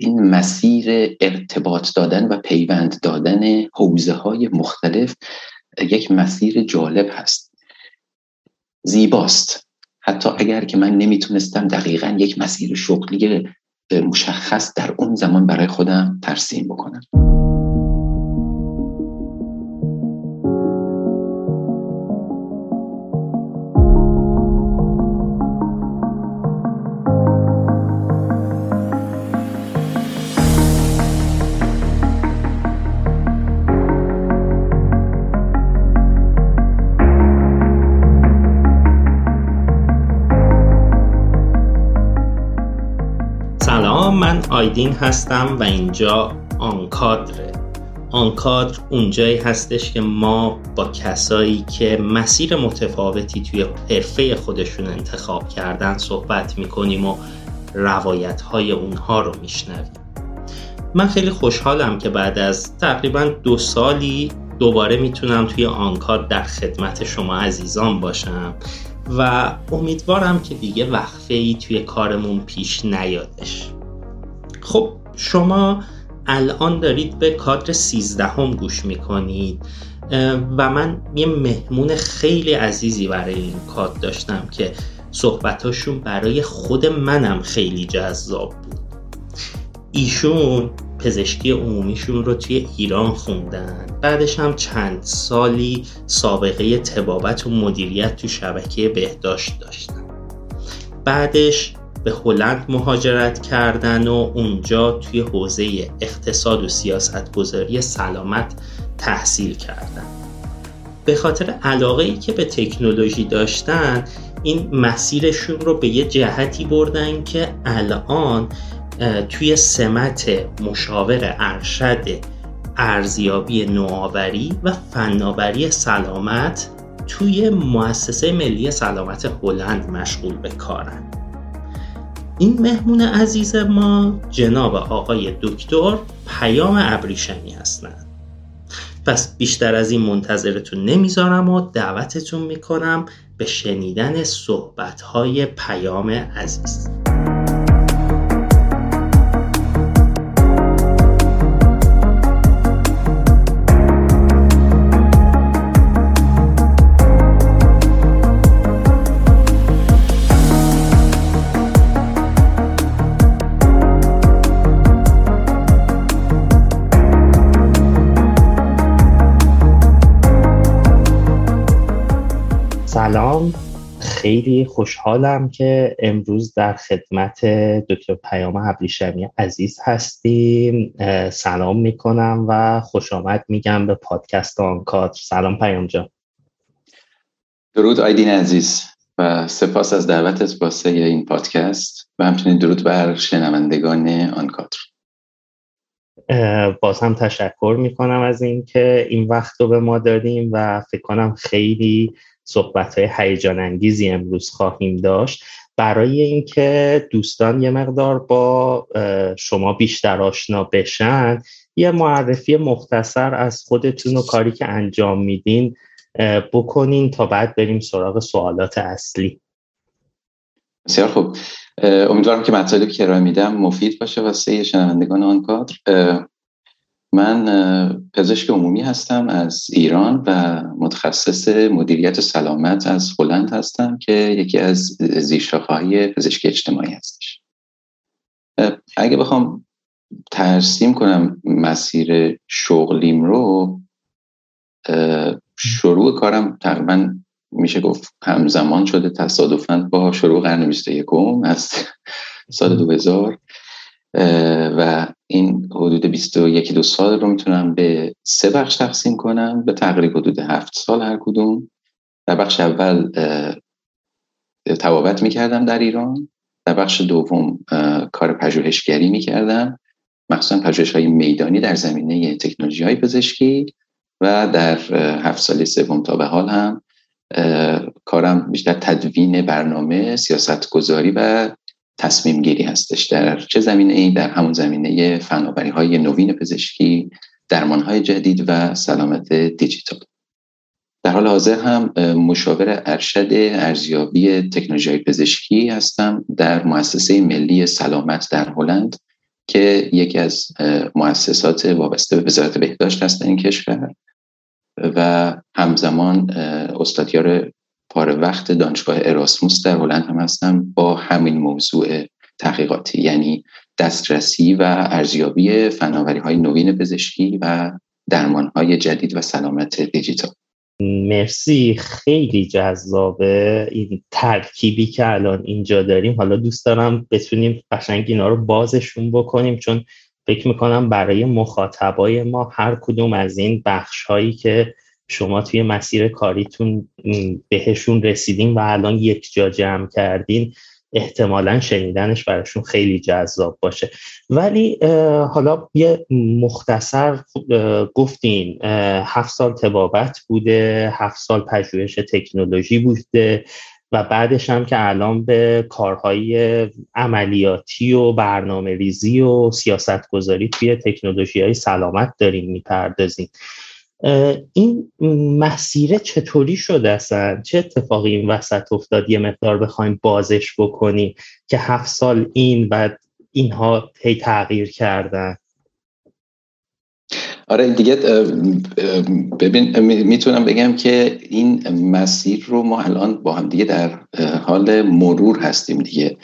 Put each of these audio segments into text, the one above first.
این مسیر ارتباط دادن و پیوند دادن حوزه‌های مختلف یک مسیر جالب هست، زیباست. حتی اگر که من نمیتونستم دقیقاً یک مسیر شغلی مشخص در اون زمان برای خودم ترسیم بکنم. من آیدین هستم و اینجا آنکادره. آنکادر اونجایی هستش که ما با کسایی که مسیر متفاوتی توی حرفه خودشون انتخاب کردن صحبت میکنیم و روایت‌های اونها رو میشنویم. من خیلی خوشحالم که بعد از تقریباً 2 سالی دوباره میتونم توی آنکادر در خدمت شما عزیزان باشم و امیدوارم که دیگه وقفه‌ای توی کارمون پیش نیادش. خب شما الان دارید به کادر 13 گوش میکنید و من یه مهمون خیلی عزیزی برای این کادر داشتم که صحبتاشون برای خود منم خیلی جذاب بود. ایشون پزشکی عمومیشون رو توی ایران خوندن، بعدش هم چند سالی سابقه طبابت و مدیریت تو شبکه بهداشت داشتن. بعدش به هلند مهاجرت کردن و اونجا توی حوزه اقتصاد و سیاست‌گذاری سلامت تحصیل کردن. به خاطر علاقه‌ای که به تکنولوژی داشتن این مسیرشون رو به یه جهتی بردن که الان توی سمت مشاور ارشد ارزیابی نوآوری و فناوری سلامت توی مؤسسه ملی سلامت هلند مشغول به کارن. این مهمون عزیز ما جناب آقای دکتر پیام ابریشمی هستند. پس بیشتر از این منتظرتون نمیذارم و دعوتتون میکنم به شنیدن صحبت‌های پیام عزیز. سلام، خیلی خوشحالم که امروز در خدمت دکتر پیام ابریشمی عزیز هستیم. سلام میکنم و خوش آمد میگم به پادکست آنکادر. سلام پیام جان. درود آیدین عزیز و سپاس از دعوتت واسه این پادکست و همچنین درود بر شنوندگان آنکادر. باز هم تشکر میکنم از اینکه این وقت رو به ما دادیم و فکر کنم خیلی صحبت‌های هیجان انگیزی امروز خواهیم داشت. برای اینکه دوستان یه مقدار با شما بیشتر آشنا بشن، یه معرفی مختصر از خودتون و کاری که انجام میدین بکنین تا بعد بریم سراغ سوالات اصلی. بسیار خوب. امیدوارم که مطالبی که ارائه میدم مفید باشه واسه شنوندگان آنکادر. من پزشک عمومی هستم از ایران و متخصص مدیریت سلامت از هلند هستم که یکی از زیرشاخه‌های پزشکی اجتماعی هستش. اگه بخوام ترسیم کنم مسیر شغلیم رو، شروع کارم تقریباً میشه گفت همزمان شده تصادفاً با شروع قرن 21 از سال 2000 و این حدود 21-22 سال رو میتونم به 3 بخش تقسیم کنم، به تقریبا حدود 7 سال هر کدوم. در بخش اول طبابت میکردم در ایران، در بخش دوم کار پژوهشگری میکردم، مخصوصا پژوهش‌های میدانی در زمینه تکنولوژی‌های پزشکی و در 7 سال سوم تا به حال هم کارم بیشتر تدوین برنامه، سیاست‌گذاری و تصمیم گیری هستش. در چه زمینه‌ای؟ در همون زمینه فناوری‌های نوین پزشکی، درمان‌های جدید و سلامت دیجیتال. در حال حاضر هم مشاور ارشد ارزیابی تکنولوژی‌های پزشکی هستم در مؤسسه ملی سلامت در هلند که یکی از مؤسسات وابسته به وزارت بهداشت هست این کشور و همزمان استادیار پاره وقت دانشگاه اراسموس در هلند هم هستم با همین موضوع تحقیقاتی، یعنی دسترسی و ارزیابی فناوری‌های نوین پزشکی و درمان‌های جدید و سلامت دیجیتال. مرسی، خیلی جذابه این ترکیبی که الان اینجا داریم. حالا دوست دارم بتونیم قشنگ اینا رو بازشون بکنیم، چون فکر میکنم برای مخاطبای ما هر کدوم از این بخش‌هایی که شما توی مسیر کاریتون بهشون رسیدین و الان یک جا جمع کردین احتمالاً شنیدنش براشون خیلی جذاب باشه. ولی حالا یه مختصر گفتین 7 سال طبابت بوده، 7 سال پژوهش تکنولوژی بوده و بعدش هم که الان به کارهای عملیاتی و برنامه ریزی و سیاست گذاری توی تکنولوژی های سلامت دارین میپردازین. این مسیر چطوری شده اصلا؟ چه اتفاقی این وسط افتاد؟ یه مقدار بخوایم بازش بکنیم که 7 سال این و اینها هی تغییر کردن. آره دیگه، ببین میتونم بگم که این مسیر رو ما الان با هم دیگه در حال مرور هستیم دیگه.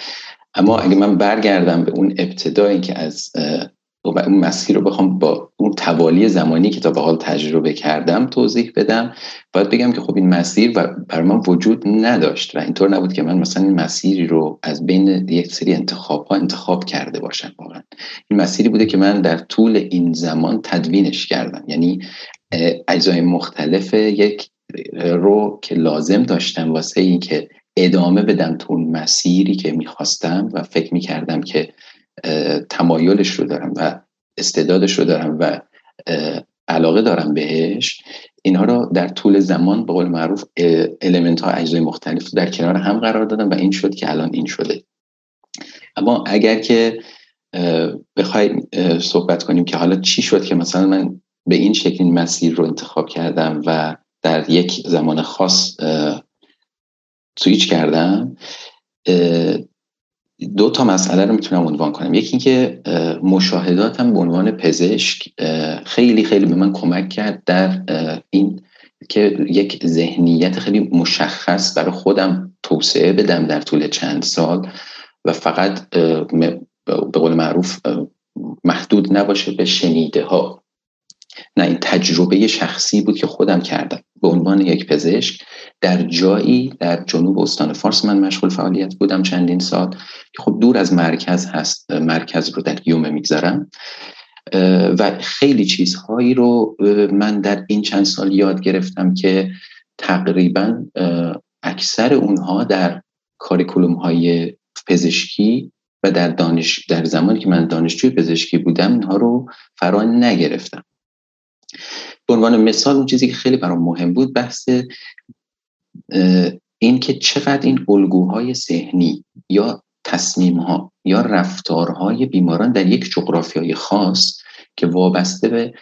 اما اگه من برگردم به اون ابتدایی که از و اون مسیر رو بخوام با اون توالی زمانی که تا به حال تجربه کردم توضیح بدم، باید بگم که خب این مسیر برای من وجود نداشت و اینطور نبود که من مثلا این مسیری رو از بین یک سری انتخاب‌ها انتخاب کرده باشم. واقعا این مسیری بوده که من در طول این زمان تدوینش کردم، یعنی اجزای مختلف یک رو که لازم داشتم واسه این که ادامه بدم تو اون مسیری که می‌خواستم و فکر می‌کردم که تمایلش رو دارم و استعدادش رو دارم و علاقه دارم بهش، اینها رو در طول زمان به قول معروف المنت ها اجزای مختلف در کنار هم قرار دادم و این شد که الان این شده. اما اگر که بخوایم صحبت کنیم که حالا چی شد که مثلا من به این شکل مسیر رو انتخاب کردم و در یک زمان خاص سویچ کردم، 2 تا مسئله رو میتونم عنوان کنم. یکی این که مشاهداتم به عنوان پزشک خیلی خیلی به من کمک کرد در این که یک ذهنیت خیلی مشخص برای خودم توسعه بدم در طول چند سال و فقط به قول معروف محدود نباشه به شنیده ها. نه، این تجربه شخصی بود که خودم کردم به عنوان یک پزشک در جایی در جنوب استان فارس. من مشغول فعالیت بودم چندین سال که خب دور از مرکز هست، مرکز رو در گیومه میگذارم و خیلی چیزهایی رو من در این چند سال یاد گرفتم که تقریبا اکثر اونها در کاریکولوم های پزشکی و در زمانی که من دانشجوی پزشکی بودم اینها رو فرا نگرفتم. به عنوان مثال اون چیزی که خیلی برام مهم بود بحث این که چقدر این الگوهای ذهنی یا تصمیم‌ها یا رفتارهای بیماران در یک جغرافیای خاص که وابسته به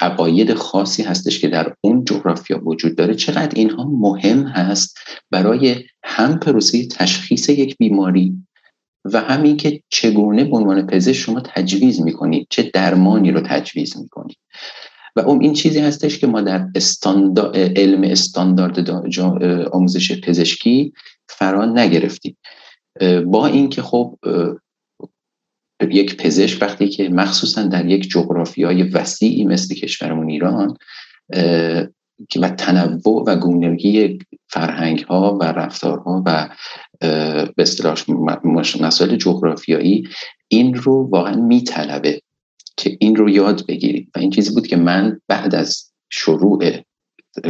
عقاید خاصی هستش که در اون جغرافیا وجود داره، چقدر اینها مهم هست برای هم پروسه تشخیص یک بیماری و همین که چگونه به عنوان پزشک شما تجویز میکنید، چه درمانی رو تجویز میکنید. و این چیزی هستش که ما در علم استاندارد آموزش پزشکی فرا نگرفتیم، با این که خب یک پزشک وقتی که مخصوصا در یک جغرافیای وسیعی مثل کشورمون ایران و تنوع و گونه‌ای فرهنگ‌ها و رفتارها و به اصطلاح مسائل جغرافیایی، این رو واقعا میطلبه که این رو یاد بگیرید. و این چیزی بود که من بعد از شروع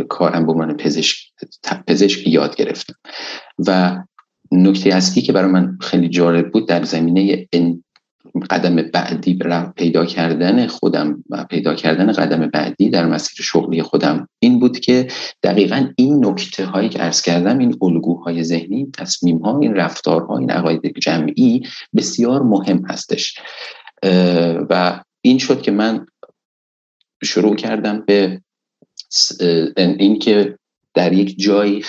کارم به عنوان پزشک یاد گرفتم. و نکته اصلی که برای من خیلی جالب بود در زمینه قدم بعدی برای پیدا کردن خودم و پیدا کردن قدم بعدی در مسیر شغلی خودم این بود که دقیقاً این نکته هایی که عرض کردم، این الگوهای ذهنی، این تصمیم ها، این رفتارها، این عقاید جمعی بسیار مهم هستش. و این شد که من شروع کردم به این که در یک جایی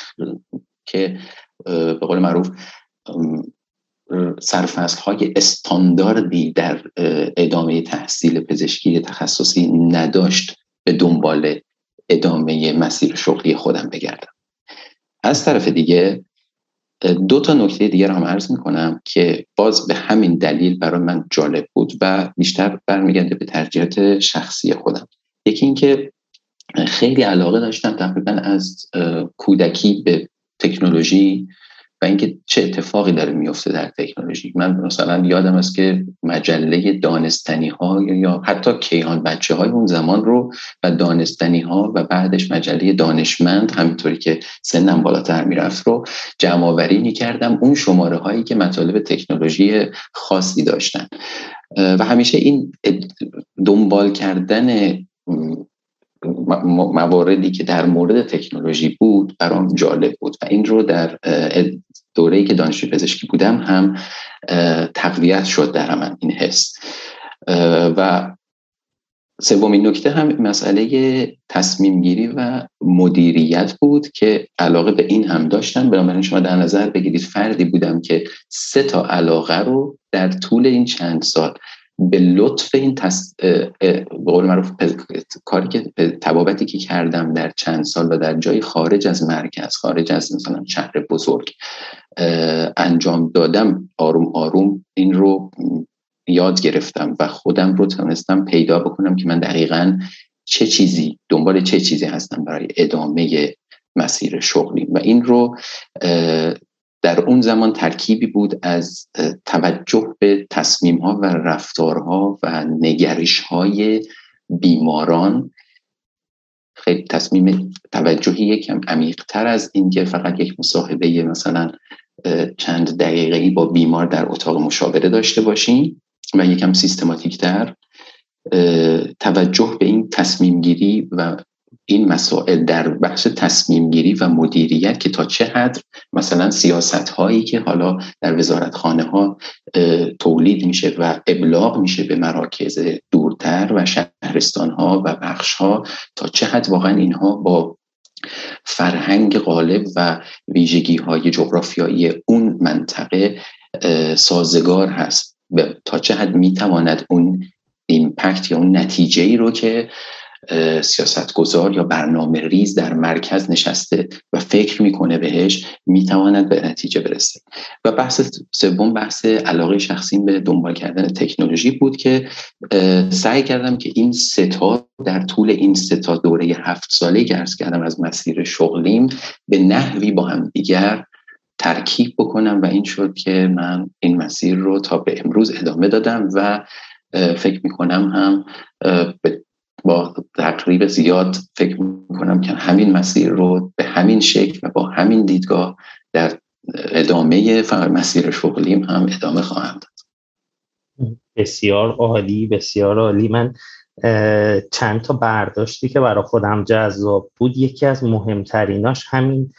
که به قول معروف سرفصل‌های استانداردی در ادامه تحصیل پزشکی تخصصی نداشت به دنبال ادامه مسیر شغلی خودم بگردم. از طرف دیگه دو تا نکته دیگر هم عرض میکنم که باز به همین دلیل برای من جالب بود و بیشتر برمیگرده به ترجیحات شخصی خودم. یکی این که خیلی علاقه داشتم تقریبا از کودکی به تکنولوژی و اینکه چه اتفاقی داره میفته در تکنولوژی. من مثلا یادم است که مجله دانستنی ها یا حتی کیهان بچه های اون زمان رو و دانستنی ها و بعدش مجله دانشمند همینطوری که سنم بالاتر میرفت رو جمع‌آوری میکردم، اون شماره هایی که مطالب تکنولوژی خاصی داشتن و همیشه این دنبال کردن مواردی که در مورد تکنولوژی بود برام جالب بود و این رو در دوره‌ای که دانشجوی پزشکی بودم هم تقویت شد در من این حس. و سومین نکته هم مسئله تصمیم گیری و مدیریت بود که علاقه به این هم داشتم. بنابراین شما در نظر بگیرید فردی بودم که 3 تا علاقه رو در طول این چند سال به لطف این به قول معروف کاری که طبابتی که کردم در چند سال و در جای خارج از مرکز، خارج از مثلا شهر بزرگ انجام دادم، آروم آروم این رو یاد گرفتم و خودم رو تونستم پیدا بکنم که من دقیقاً چه چیزی دنبال چه چیزی هستم برای ادامه مسیر شغلی. و این رو در اون زمان ترکیبی بود از توجه به تصمیم‌ها و رفتارها و نگرش‌های بیماران. خیلی تصمیم توجهی یکم عمیق‌تر از این که فقط یک مصاحبه مثلا چند دقیقه‌ای با بیمار در اتاق مشاوره داشته باشیم و یکم سیستماتیک‌تر توجه به این تصمیم‌گیری و این مسائل در بخش تصمیم گیری و مدیریت که تا چه حد مثلا سیاست هایی که حالا در وزارتخانه ها تولید میشه و ابلاغ میشه به مراکز دورتر و شهرستان ها و بخش ها تا چه حد واقعا اینها با فرهنگ غالب و ویژگی های جغرافیایی اون منطقه سازگار هست، تا چه حد میتواند اون ایمپکت یا اون نتیجه ای رو که سیاستگزار یا برنامه ریز در مرکز نشسته و فکر میکنه بهش میتواند به نتیجه برسه. و بحث سوم بحث علاقه شخصیم به دنبال کردن تکنولوژی بود که سعی کردم که این 3 تا در طول این 3 تا دوره 7 ساله که عرض کردم از مسیر شغلیم به نحوی با هم دیگر ترکیب بکنم و این شد که من این مسیر رو تا به امروز ادامه دادم و فکر میکنم هم با تقریب زیاد فکر میکنم که همین مسیر رو به همین شکل و با همین دیدگاه در ادامه مسیر شغلیم هم ادامه خواهم داد. بسیار عالی، بسیار عالی. من چند تا برداشتی که برای خودم جذاب بود، یکی از مهمتریناش همین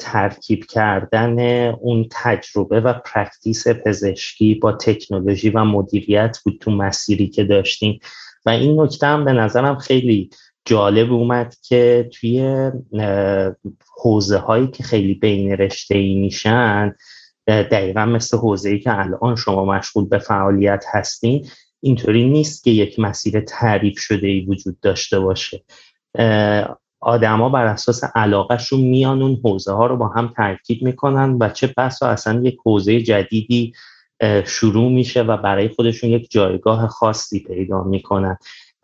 ترکیب کردن اون تجربه و پرکتیس پزشکی با تکنولوژی و مدیریت بود تو مسیری که داشتیم. و این نکته هم به نظرم خیلی جالب اومد که توی حوزه هایی که خیلی بین رشته‌ای میشن، دقیقا مثل حوزه‌ای که الان شما مشغول به فعالیت هستین، اینطوری نیست که یک مسیر تعریف شده‌ای وجود داشته باشه. آدما بر اساس علاقه‌شون میان اون حوزه ها رو با هم ترکیب میکنن و چه بسا اصلا یک حوزه جدیدی شروع میشه و برای خودشون یک جایگاه خاصی پیدا میکنن.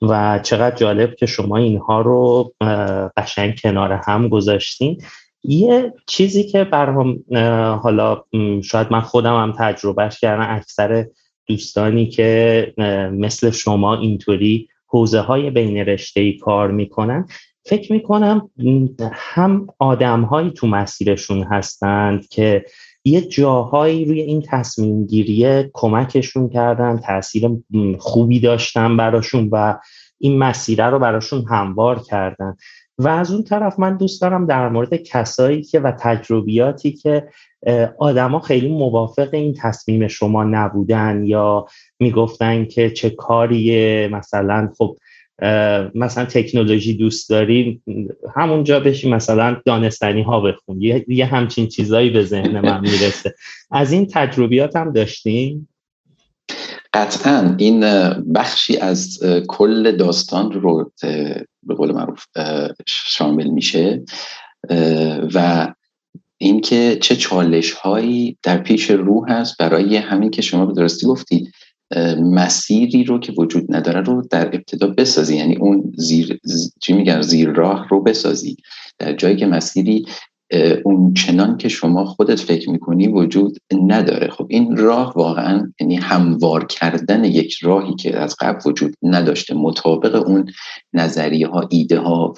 و چقدر جالب که شما اینها رو قشنگ کنار هم گذاشتین. یه چیزی که برام حالا شاید من خودم هم تجربهش کردم، اکثر دوستانی که مثل شما اینطوری حوزه های بین رشته‌ای کار میکنن، فکر میکنم هم آدم هایی تو مسیرشون هستند که یه جاهایی روی این تصمیم گیریه کمکشون کردن، تأثیر خوبی داشتن براشون و این مسیر رو براشون هموار کردن. و از اون طرف من دوست دارم در مورد کسایی که و تجربیاتی که آدما خیلی موافق این تصمیم شما نبودن یا میگفتن که چه کاریه، مثلا خب مثلا تکنولوژی دوست داری همونجا بشی مثلا دانستنی ها بخون، یه همچین چیزایی به ذهن من میرسه. از این تجربیات هم داشتیم؟ قطعاً این بخشی از کل داستان رو به قول معروف شامل میشه و اینکه چه چالش هایی در پیش رو هست برای همین که شما به درستی گفتید مسیری رو که وجود نداره رو در ابتدا بسازی، یعنی اون زیر راه رو بسازی در جایی که مسیری اون چنان که شما خودت فکر میکنی وجود نداره. خب این راه واقعا یعنی هموار کردن یک راهی که از قبل وجود نداشته مطابق اون نظریه ها، ایده ها،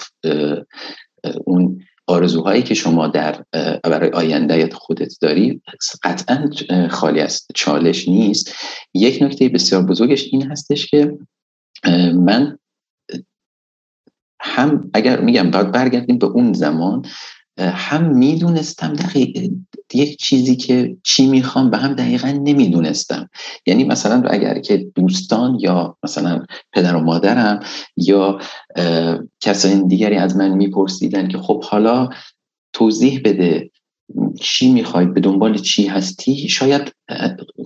اون آرزوهایی که شما در برای آینده خودت داری قطعا خالی از چالش نیست. یک نکته بسیار بزرگش این هستش که من هم اگر میگم باید برگردیم به اون زمان، هم میدونستم دقیقاً یک چیزی که چی میخوام و هم دقیقاً نمیدونستم. یعنی مثلا اگر که دوستان یا مثلا پدر و مادرم یا کسای دیگری از من میپرسیدن که خب حالا توضیح بده چی میخوای، به دنبال چی هستی، شاید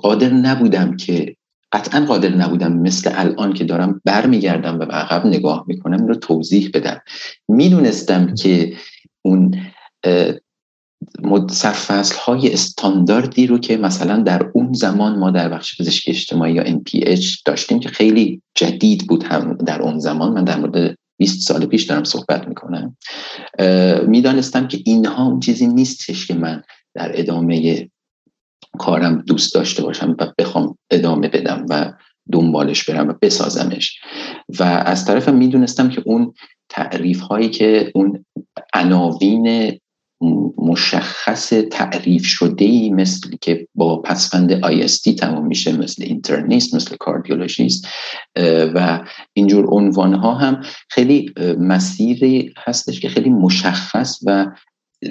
قادر نبودم که قطعاً قادر نبودم مثل الان که دارم برمیگردم و به عقب نگاه میکنم این رو توضیح بدم. میدونستم که اون سرفصل های استانداردی رو که مثلا در اون زمان ما در بخش پزشکی اجتماعی یا MPH داشتیم که خیلی جدید بود، هم در اون زمان، من در مورد 20 سال پیش دارم صحبت میکنم، میدانستم که اینها اون چیزی نیستش که من در ادامه کارم دوست داشته باشم و بخوام ادامه بدم و دنبالش برم و بسازمش. و از طرفم میدونستم که اون تعریف هایی که اون عناوین مشخص تعریف شده‌ای مثل که با پسفند IST تمام میشه، مثل اینترنیست، مثل کاردیولوژیست و اینجور عنوان ها هم خیلی مسیری هستش که خیلی مشخص و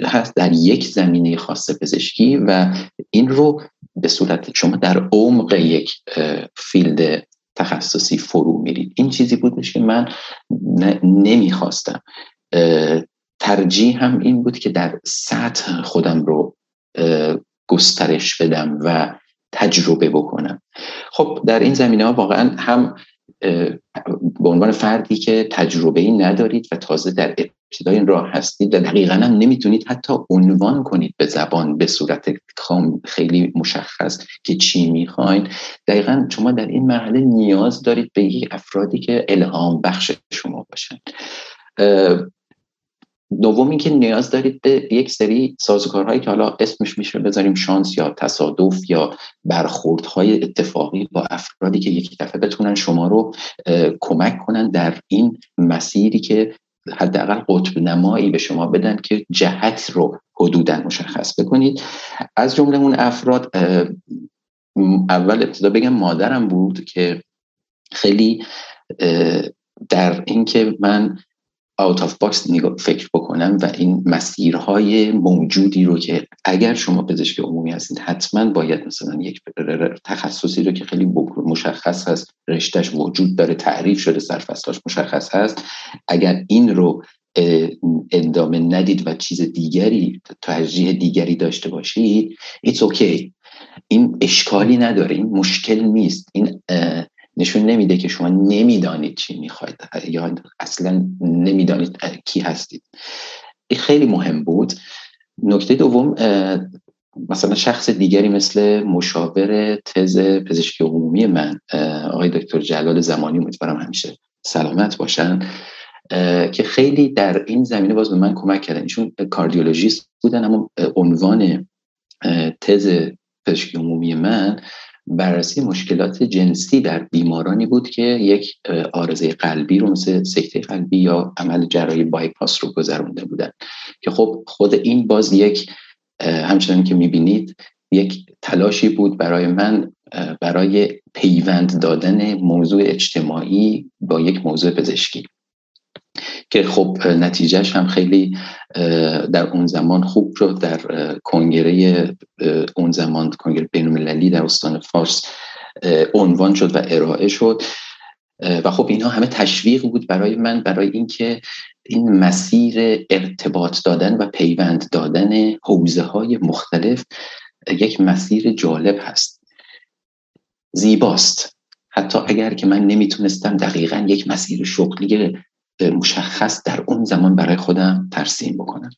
هست در یک زمینه خاص پزشکی و این رو به صورت شما در عمق یک فیلد تخصصی فرو میرید. این چیزی بود که من نمیخواستم، ترجیح هم این بود که در سطح خودم رو گسترش بدم و تجربه بکنم. خب در این زمینه ها واقعا هم به عنوان فردی که تجربه‌ای ندارید و تازه در ابتدای این راه هستید و دقیقاً هم نمیتونید حتی عنوان کنید به زبان به صورت خام خیلی مشخص که چی میخواین، دقیقاً شما در این مرحله نیاز دارید به یک افرادی که الهام بخش شما باشن. دوم این که نیاز دارید به یک سری سازوکارهایی که حالا اسمش میشه بذاریم شانس یا تصادف یا برخوردهای اتفاقی با افرادی که یک دفعه بتونن شما رو کمک کنن در این مسیری که حداقل قطب نمایی به شما بدن که جهت رو حدوداً مشخص بکنید. از جمله اون افراد اول ابتدا بگم مادرم بود که خیلی در این که من out of box فکر بکنم و این مسیرهای موجودی رو که اگر شما پزشک عمومی هستید حتما باید مثلا یک تخصصی رو که خیلی مشخص هست، رشتهش وجود داره، تعریف شده، سرفصلاش مشخص هست، اگر این رو ادامه ندید و چیز دیگری، ترجیح دیگری داشته باشید it's okay، این اشکالی نداره، این مشکل نیست، این نشون نمیده که شما نمیدانید چی میخواید یا اصلا نمیدانید کی هستید. این خیلی مهم بود. نکته دوم، مثلا شخص دیگری مثل مشاور تز پزشکی عمومی من آقای دکتر جلال زمانی، امیدوارم همیشه سلامت باشن، که خیلی در این زمینه باز به من کمک کردن. ایشون کاردیولوژیست بودن اما عنوان تز پزشکی عمومی من بررسی مشکلات جنسی در بیمارانی بود که یک عارضه قلبی رو مثل سکته قلبی یا عمل جراحی بایپاس رو گذرونده بودن، که خب خود این باز یک همچنان که میبینید یک تلاشی بود برای من برای پیوند دادن موضوع اجتماعی با یک موضوع پزشکی، که خب نتیجهش هم خیلی در اون زمان خوب شد. در کنگره اون زمان، کنگره بین‌المللی در استان فارس عنوان شد و ارائه شد. و خب اینها همه تشویق بود برای من، برای اینکه این مسیر ارتباط دادن و پیوند دادن حوزه‌های مختلف یک مسیر جالب هست، زیباست. حتی اگر که من نمیتونستم دقیقاً یک مسیر شغلی مشخص در اون زمان برای خودم ترسیم بکنم.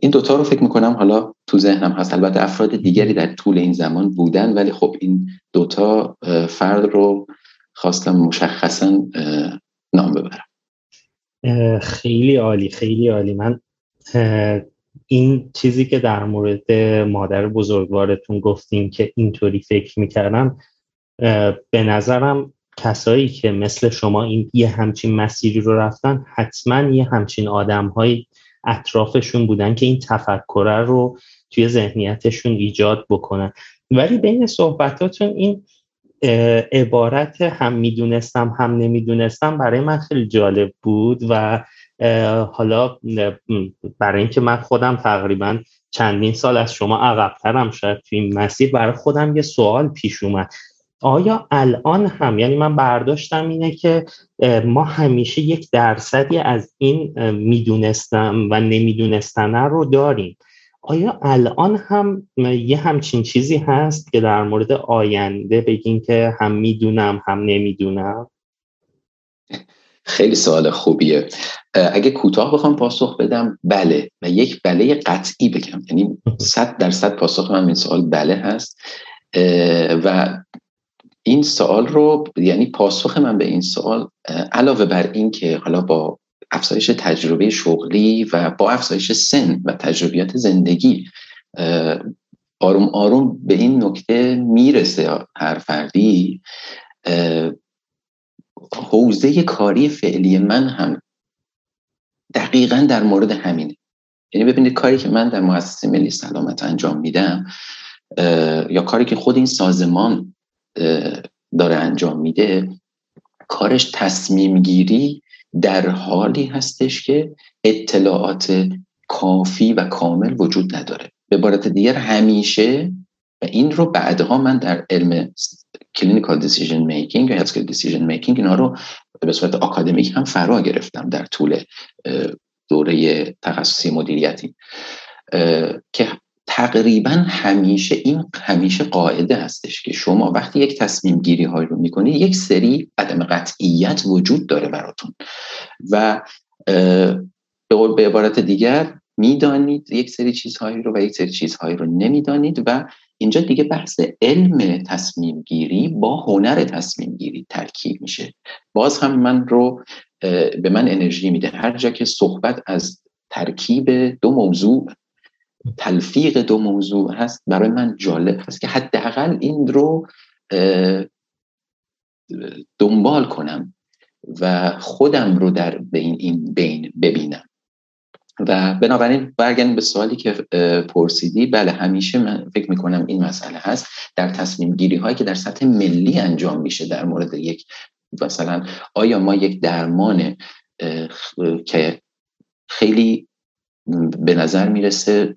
این دوتا رو فکر میکنم حالا تو ذهنم هست. البته افراد دیگری در طول این زمان بودن، ولی خب این دوتا فرد رو خواستم مشخصاً نام ببرم. خیلی عالی، خیلی عالی. من این چیزی که در مورد مادر بزرگوارتون گفتیم که اینطوری فکر میکردم، به نظرم کسایی که مثل شما این یه همچین مسیری رو رفتن حتما یه همچین آدم‌های اطرافشون بودن که این تفکر رو توی ذهنیتشون ایجاد بکنن. ولی بین صحبتاتون این عبارت هم میدونستم هم نمیدونستم برای من خیلی جالب بود و حالا برای اینکه من خودم تقریباً چندین سال از شما عقب‌ترم شاید توی این مسیر، برای خودم یه سوال پیش اومد. آیا الان هم، یعنی من برداشتم اینه که ما همیشه یک درصدی از این میدونستم و نمیدونستن رو داریم، آیا الان هم یه همچین چیزی هست که در مورد آینده بگین که هم میدونم هم نمیدونم؟ خیلی سوال خوبیه. اگه کوتاه بخوام پاسخ بدم، بله، و یک بله قطعی بگم، یعنی 100% پاسخ من این سوال بله هست. و این سوال رو، یعنی پاسخ من به این سوال، علاوه بر این که حالا با افزایش تجربه شغلی و با افزایش سن و تجربیات زندگی آروم آروم به این نکته میرسه هر فردی، حوزه کاری فعلی من هم دقیقاً در مورد همینه. یعنی ببینید، کاری که من در مؤسسه ملی سلامت انجام میدم یا کاری که خود این سازمان داره انجام میده، کارش تصمیم گیری در حالی هستش که اطلاعات کافی و کامل وجود نداره. به عبارت دیگر همیشه، و این رو بعدها من در علم کلینیکال دیسیژن میکینگ یا هلسکر دیسیژن میکینگ اینا رو به صورت آکادمیک هم فرا گرفتم در طول دوره تخصصی مدیریتی، که تقریبا همیشه این همیشه قاعده هستش که شما وقتی یک تصمیم گیری های رو میکنید، یک سری عدم قطعیت وجود داره براتون و به عبارت دیگر میدانید یک سری چیزهایی رو و یک سری چیزهایی رو نمیدانید. و اینجا دیگه بحث علم تصمیم گیری با هنر تصمیم گیری ترکیب میشه. باز هم به من انرژی میده هر جا که صحبت از ترکیب دو موضوع، تلفیق دو موضوع هست. برای من جالب هست که حداقل این رو دنبال کنم و خودم رو در بین این بین ببینم. و بنابراین برگردیم به سوالی که پرسیدی، بله همیشه من فکر میکنم این مسئله هست در تصمیم گیری هایی که در سطح ملی انجام میشه در مورد یک، مثلا آیا ما یک درمان که خیلی به نظر میرسه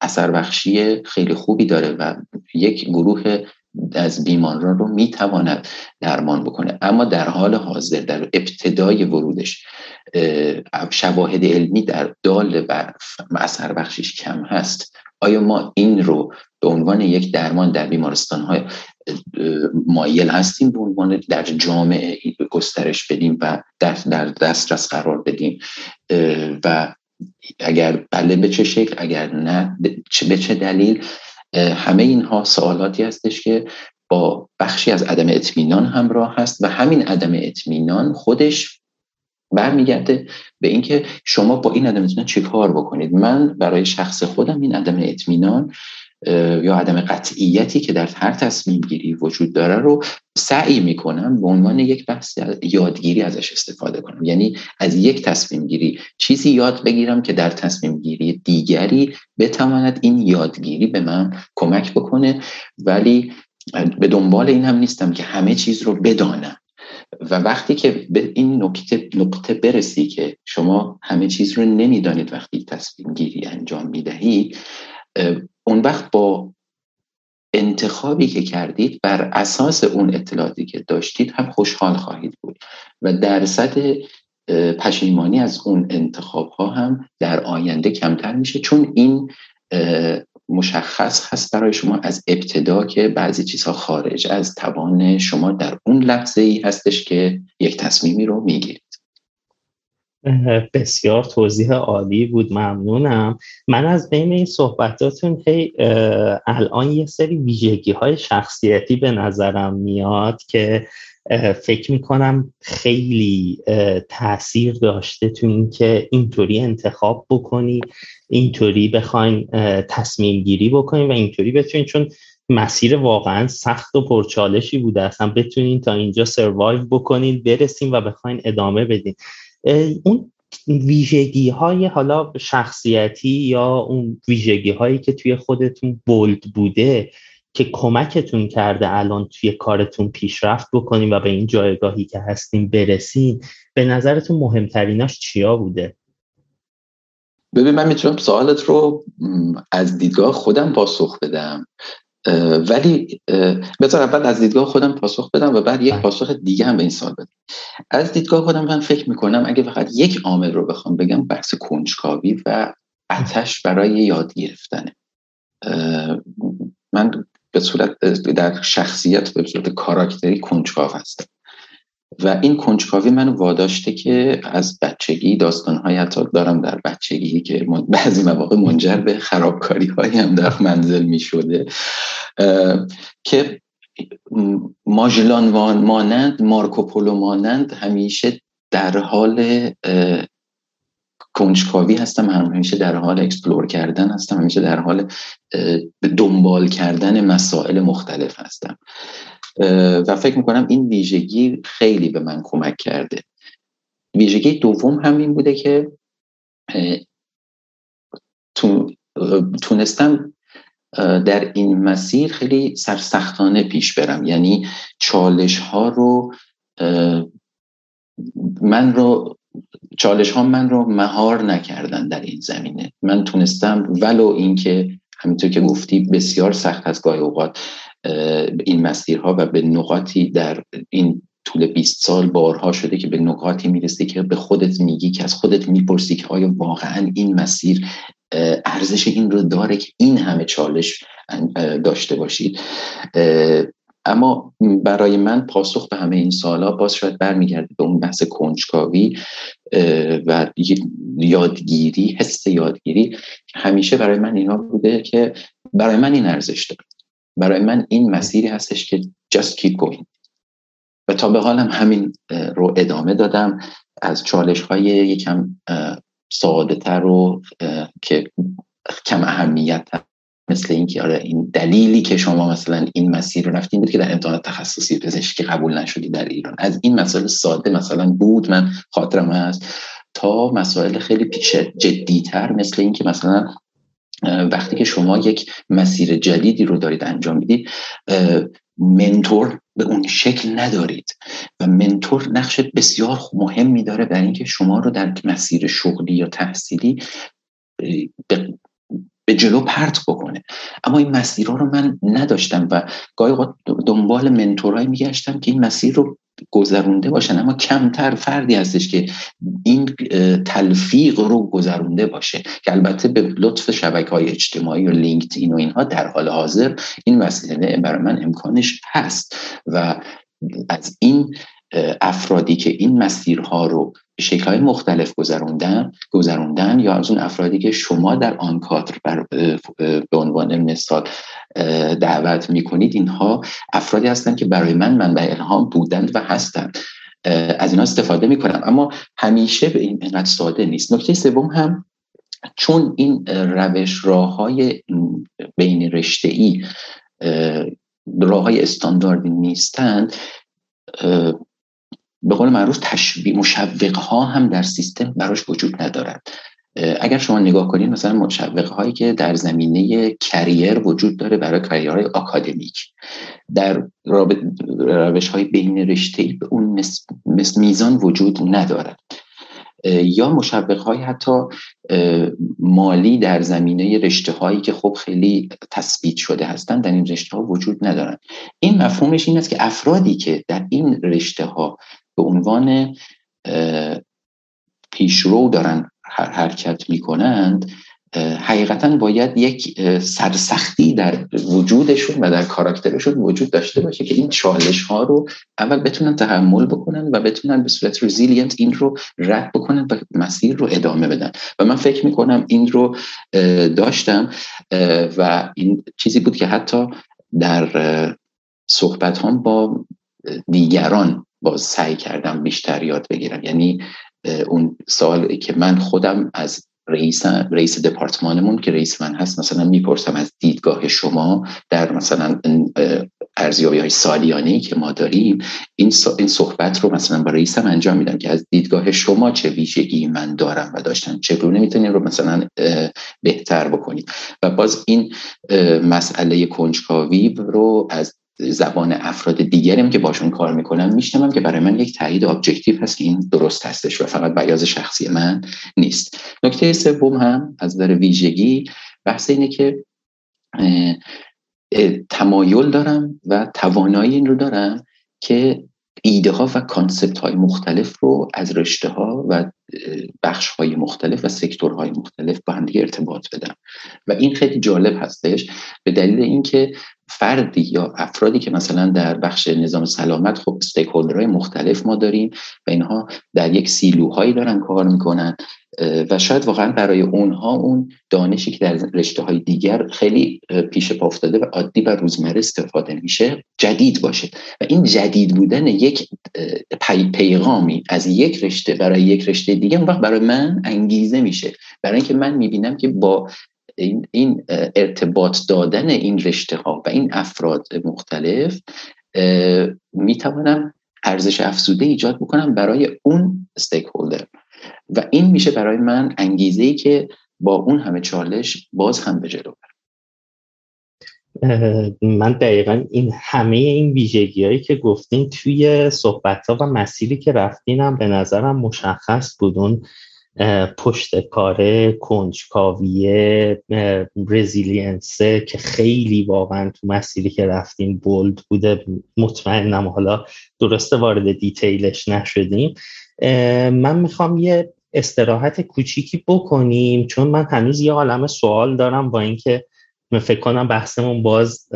اثر بخشی خیلی خوبی داره و یک گروه از بیماران رو میتواند درمان بکنه، اما در حال حاضر در ابتدای ورودش شواهد علمی در دال و اثر بخشیش کم هست، آیا ما این رو به عنوان یک درمان در بیمارستان‌های مایل هستیم به عنوان در جامعه گسترش بدیم و در دسترس قرار بدیم؟ و اگر بله به چه شکل، اگر نه به چه دلیل؟ همه اینها سوالاتی هستش که با بخشی از عدم اطمینان همراه هست و همین عدم اطمینان خودش برمیگرده به اینکه شما با این عدم اطمینان چه کار بکنید. من برای شخص خودم این عدم اطمینان یا عدم قطعیتی که در هر تصمیم گیری وجود داره رو سعی میکنم به عنوان یک بحث یادگیری ازش استفاده کنم. یعنی از یک تصمیم گیری چیزی یاد بگیرم که در تصمیم گیری دیگری بتواند این یادگیری به من کمک بکنه، ولی به دنبال این هم نیستم که همه چیز رو بدانم. و وقتی که به این نقطه برسی که شما همه چیز رو نمیدانید وقتی تصمیم گیری انجام میدهید، اون وقت با انتخابی که کردید بر اساس اون اطلاعاتی که داشتید هم خوشحال خواهید بود و درصد پشیمانی از اون انتخاب‌ها هم در آینده کمتر میشه، چون این مشخص هست برای شما از ابتدا که بعضی چیزها خارج از توان شما در اون لحظه‌ای هستش که یک تصمیمی رو میگیرید. بسیار توضیح عالی بود، ممنونم. من از بین این صحبتاتون هی الان یه سری ویژگی‌های شخصیتی به نظرم میاد که فکر میکنم خیلی تأثیر داشته تو این که اینطوری انتخاب بکنی، اینطوری بخواین تصمیم گیری بکنین و اینطوری بتونین، چون مسیر واقعا سخت و پرچالشی بوده، اصلا بتونین تا اینجا سروایو بکنین، برسین و بخواین ادامه بدین. اون ویژگی های حالا شخصیتی یا اون ویژگی هایی که توی خودتون بولد بوده که کمکتون کرده الان توی کارتون پیشرفت بکنین و به این جایگاهی که هستین برسین، به نظرتون مهمتریناش چیا بوده؟ ببین، من میتونم سوالت رو از دیدگاه خودم پاسخ بدم، ولی بذار اول از دیدگاه خودم پاسخ بدم و بعد یک پاسخ دیگه هم به این سوال بدم. از دیدگاه خودم من فکر میکنم اگه فقط یک عامل رو بخوام بگم، بحث کنجکاوی و آتش برای یاد گرفتنه. من به صورت در شخصیت به صورت کاراکتری کنجکاو هستم و این کنجکاوی منو واداشته که از بچگی داستان‌های حتی دارم در بچگی که بعضی مواقع منجر به خرابکاری‌هایی هم در منزل می‌شده که ماژلان مانند، مارکوپولو مانند همیشه در حال کنجکاوی هستم، همیشه در حال اکسپلور کردن هستم، همیشه در حال دنبال کردن مسائل مختلف هستم و فکر میکنم این ویژگی خیلی به من کمک کرده. ویژگی دوم همین بوده که تونستم در این مسیر خیلی سرسختانه پیش برم، یعنی چالش ها من رو مهار نکردن در این زمینه. من تونستم ولو این که همینطور که گفتی بسیار سخت از گاهی اوقات این مسیرها و به نقاطی در این طول 20 سال بارها شده که به نقاطی میرسی که به خودت میگی، که از خودت میپرسی که آیا واقعا این مسیر ارزش این رو داره که این همه چالش داشته باشید. اما برای من پاسخ به همه این سال‌ها باز شاید برمیگرده به اون بحث کنجکاوی و یادگیری، حس یادگیری. همیشه برای من اینا بوده که برای من این ارزش داره، برای من این مسیری هستش که just keep going و تا به حال هم همین رو ادامه دادم. از چالش‌های یکم ساده‌تر و که کم اهمیت مثل این که آره این دلیلی که شما مثلا این مسیر رو رفتین بود که در امتحانات تخصصی پزشکی قبول نشدی در ایران، از این مسائل ساده مثلا بود، من خاطرم هست، تا مسائل خیلی جدی‌تر مثل این که مثلا وقتی که شما یک مسیر جدیدی رو دارید انجام میدید منتور به اون شکل ندارید و منتور نقش بسیار مهمی داره برای اینکه شما رو در مسیر شغلی یا تحصیلی به جلو پرت بکنه. اما این مسیرها رو من نداشتم و گاهی اوقات دنبال منتورایی میگشتم که این مسیر رو گذرونده باشن، اما کمتر فردی هستش که این تلفیق رو گذرونده باشه، که البته به لطف شبکه‌های اجتماعی و لینکدین و اینها در حال حاضر این مسئله برای من امکانش هست و از این افرادی که این مسیرها رو به شکل‌های مختلف گذروندن یا از اون افرادی که شما در آنکادر به عنوان مثال دعوت میکنید، اینها افرادی هستند که برای من منبع الهام بودند و هستند، از اینها استفاده میکنم. اما همیشه به این انقدر ساده نیست. نکته سوم هم چون این روش راه‌های بین رشته‌ای راه‌های استانداردی نیستند، به قول معروف تشبیه مشوق‌ها هم در سیستم براش وجود ندارد. اگر شما نگاه کنید مثلا مشوق‌هایی که در زمینه کریر وجود داره برای کریرهای آکادمیک، در روش‌های بین رشته‌ای به اون میزان وجود ندارد، یا مشوق‌های حتی مالی در زمینه رشته‌هایی که خب خیلی تثبیت شده هستن در این رشته‌ها وجود ندارن. این مفهومش این است که افرادی که در این رشته‌ها به عنوان پیشرو دارن حرکت می‌کنند، حقیقتاً باید یک سرسختی در وجودشون و در کاراکترشون وجود داشته باشه که این چالش‌ها رو اول بتونن تحمل بکنن و بتونن به صورت رزیلینت این رو رد بکنن و مسیر رو ادامه بدن. و من فکر می‌کنم این رو داشتم و این چیزی بود که حتی در صحبت هم با دیگران باز سعی کردم بیشتر یاد بگیرم. یعنی اون سوالی که من خودم از رئیس دپارتمانمون که رئیس من هست مثلا میپرسم از دیدگاه شما در مثلا ارزیابی‌های سالیانه‌ای که ما داریم، این صحبت رو مثلا با رئیسم انجام میدم که از دیدگاه شما چه ویژگی من دارم و داشتم، چگونه میتونیم رو مثلا بهتر بکنیم. و باز این مسئله کنجکاوی رو از زبان افراد دیگریم که باشون کار میکنم میشنوم که برای من یک تایید ابجکتیو هست که این درست هستش و فقط بیاض شخصی من نیست. نکته سوم هم از نظر ویژگی بحث اینه که تمایل دارم و توانایی این رو دارم که ایده ها و کانسپت های مختلف رو از رشته ها و بخش های مختلف و سکتور های مختلف با هم دیگه ارتباط بدم. و این خیلی جالب هستش به دلیل اینکه فردی یا افرادی که مثلا در بخش نظام سلامت خب استیک هولدرهای مختلف ما داریم و اینها در یک سیلوهایی دارن کار میکنن و شاید واقعا برای اونها اون دانشی که در رشته های دیگر خیلی پیش پا افتاده و عادی و روزمره استفاده میشه جدید باشه و این جدید بودن یک پیغامی از یک رشته برای یک رشته دیگه اون وقت برای من انگیزه میشه، برای اینکه من میبینم که با این ارتباط دادن این رشته ها و این افراد مختلف میتوانم ارزش افزوده ایجاد بکنم برای اون استیک هولدر و این میشه برای من انگیزه‌ای که با اون همه چالش باز هم به جلو برم. من دقیقا این همه این ویژگی‌هایی که گفتین توی صحبت‌ها و مسیری که رفتینم به نظرم مشخص بودون پشت کاره، کنجکاویه، رزیلینسه که خیلی واقعا تو مسیری که رفتیم بولد بوده. مطمئنم حالا درسته وارد دیتیلش نشدیم. من میخوام یه استراحت کوچیکی بکنیم چون من هنوز یه عالمه سوال دارم با اینکه فکر کنم بحثمون باز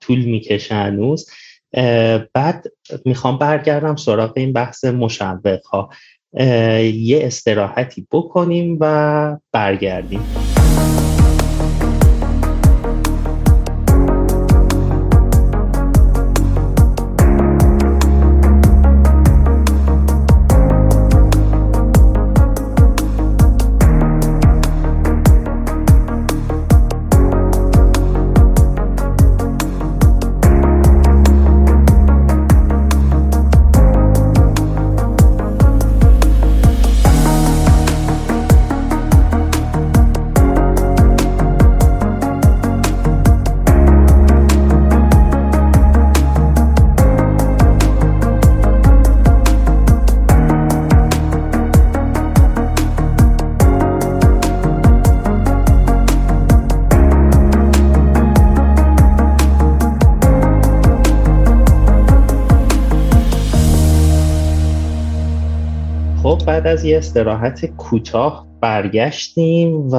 طول میکشه هنوز. بعد میخوام برگردم سراغ این بحث مشوق‌ها. یه استراحتی بکنیم و برگردیم. بعد از یه استراحت کوتاه برگشتیم و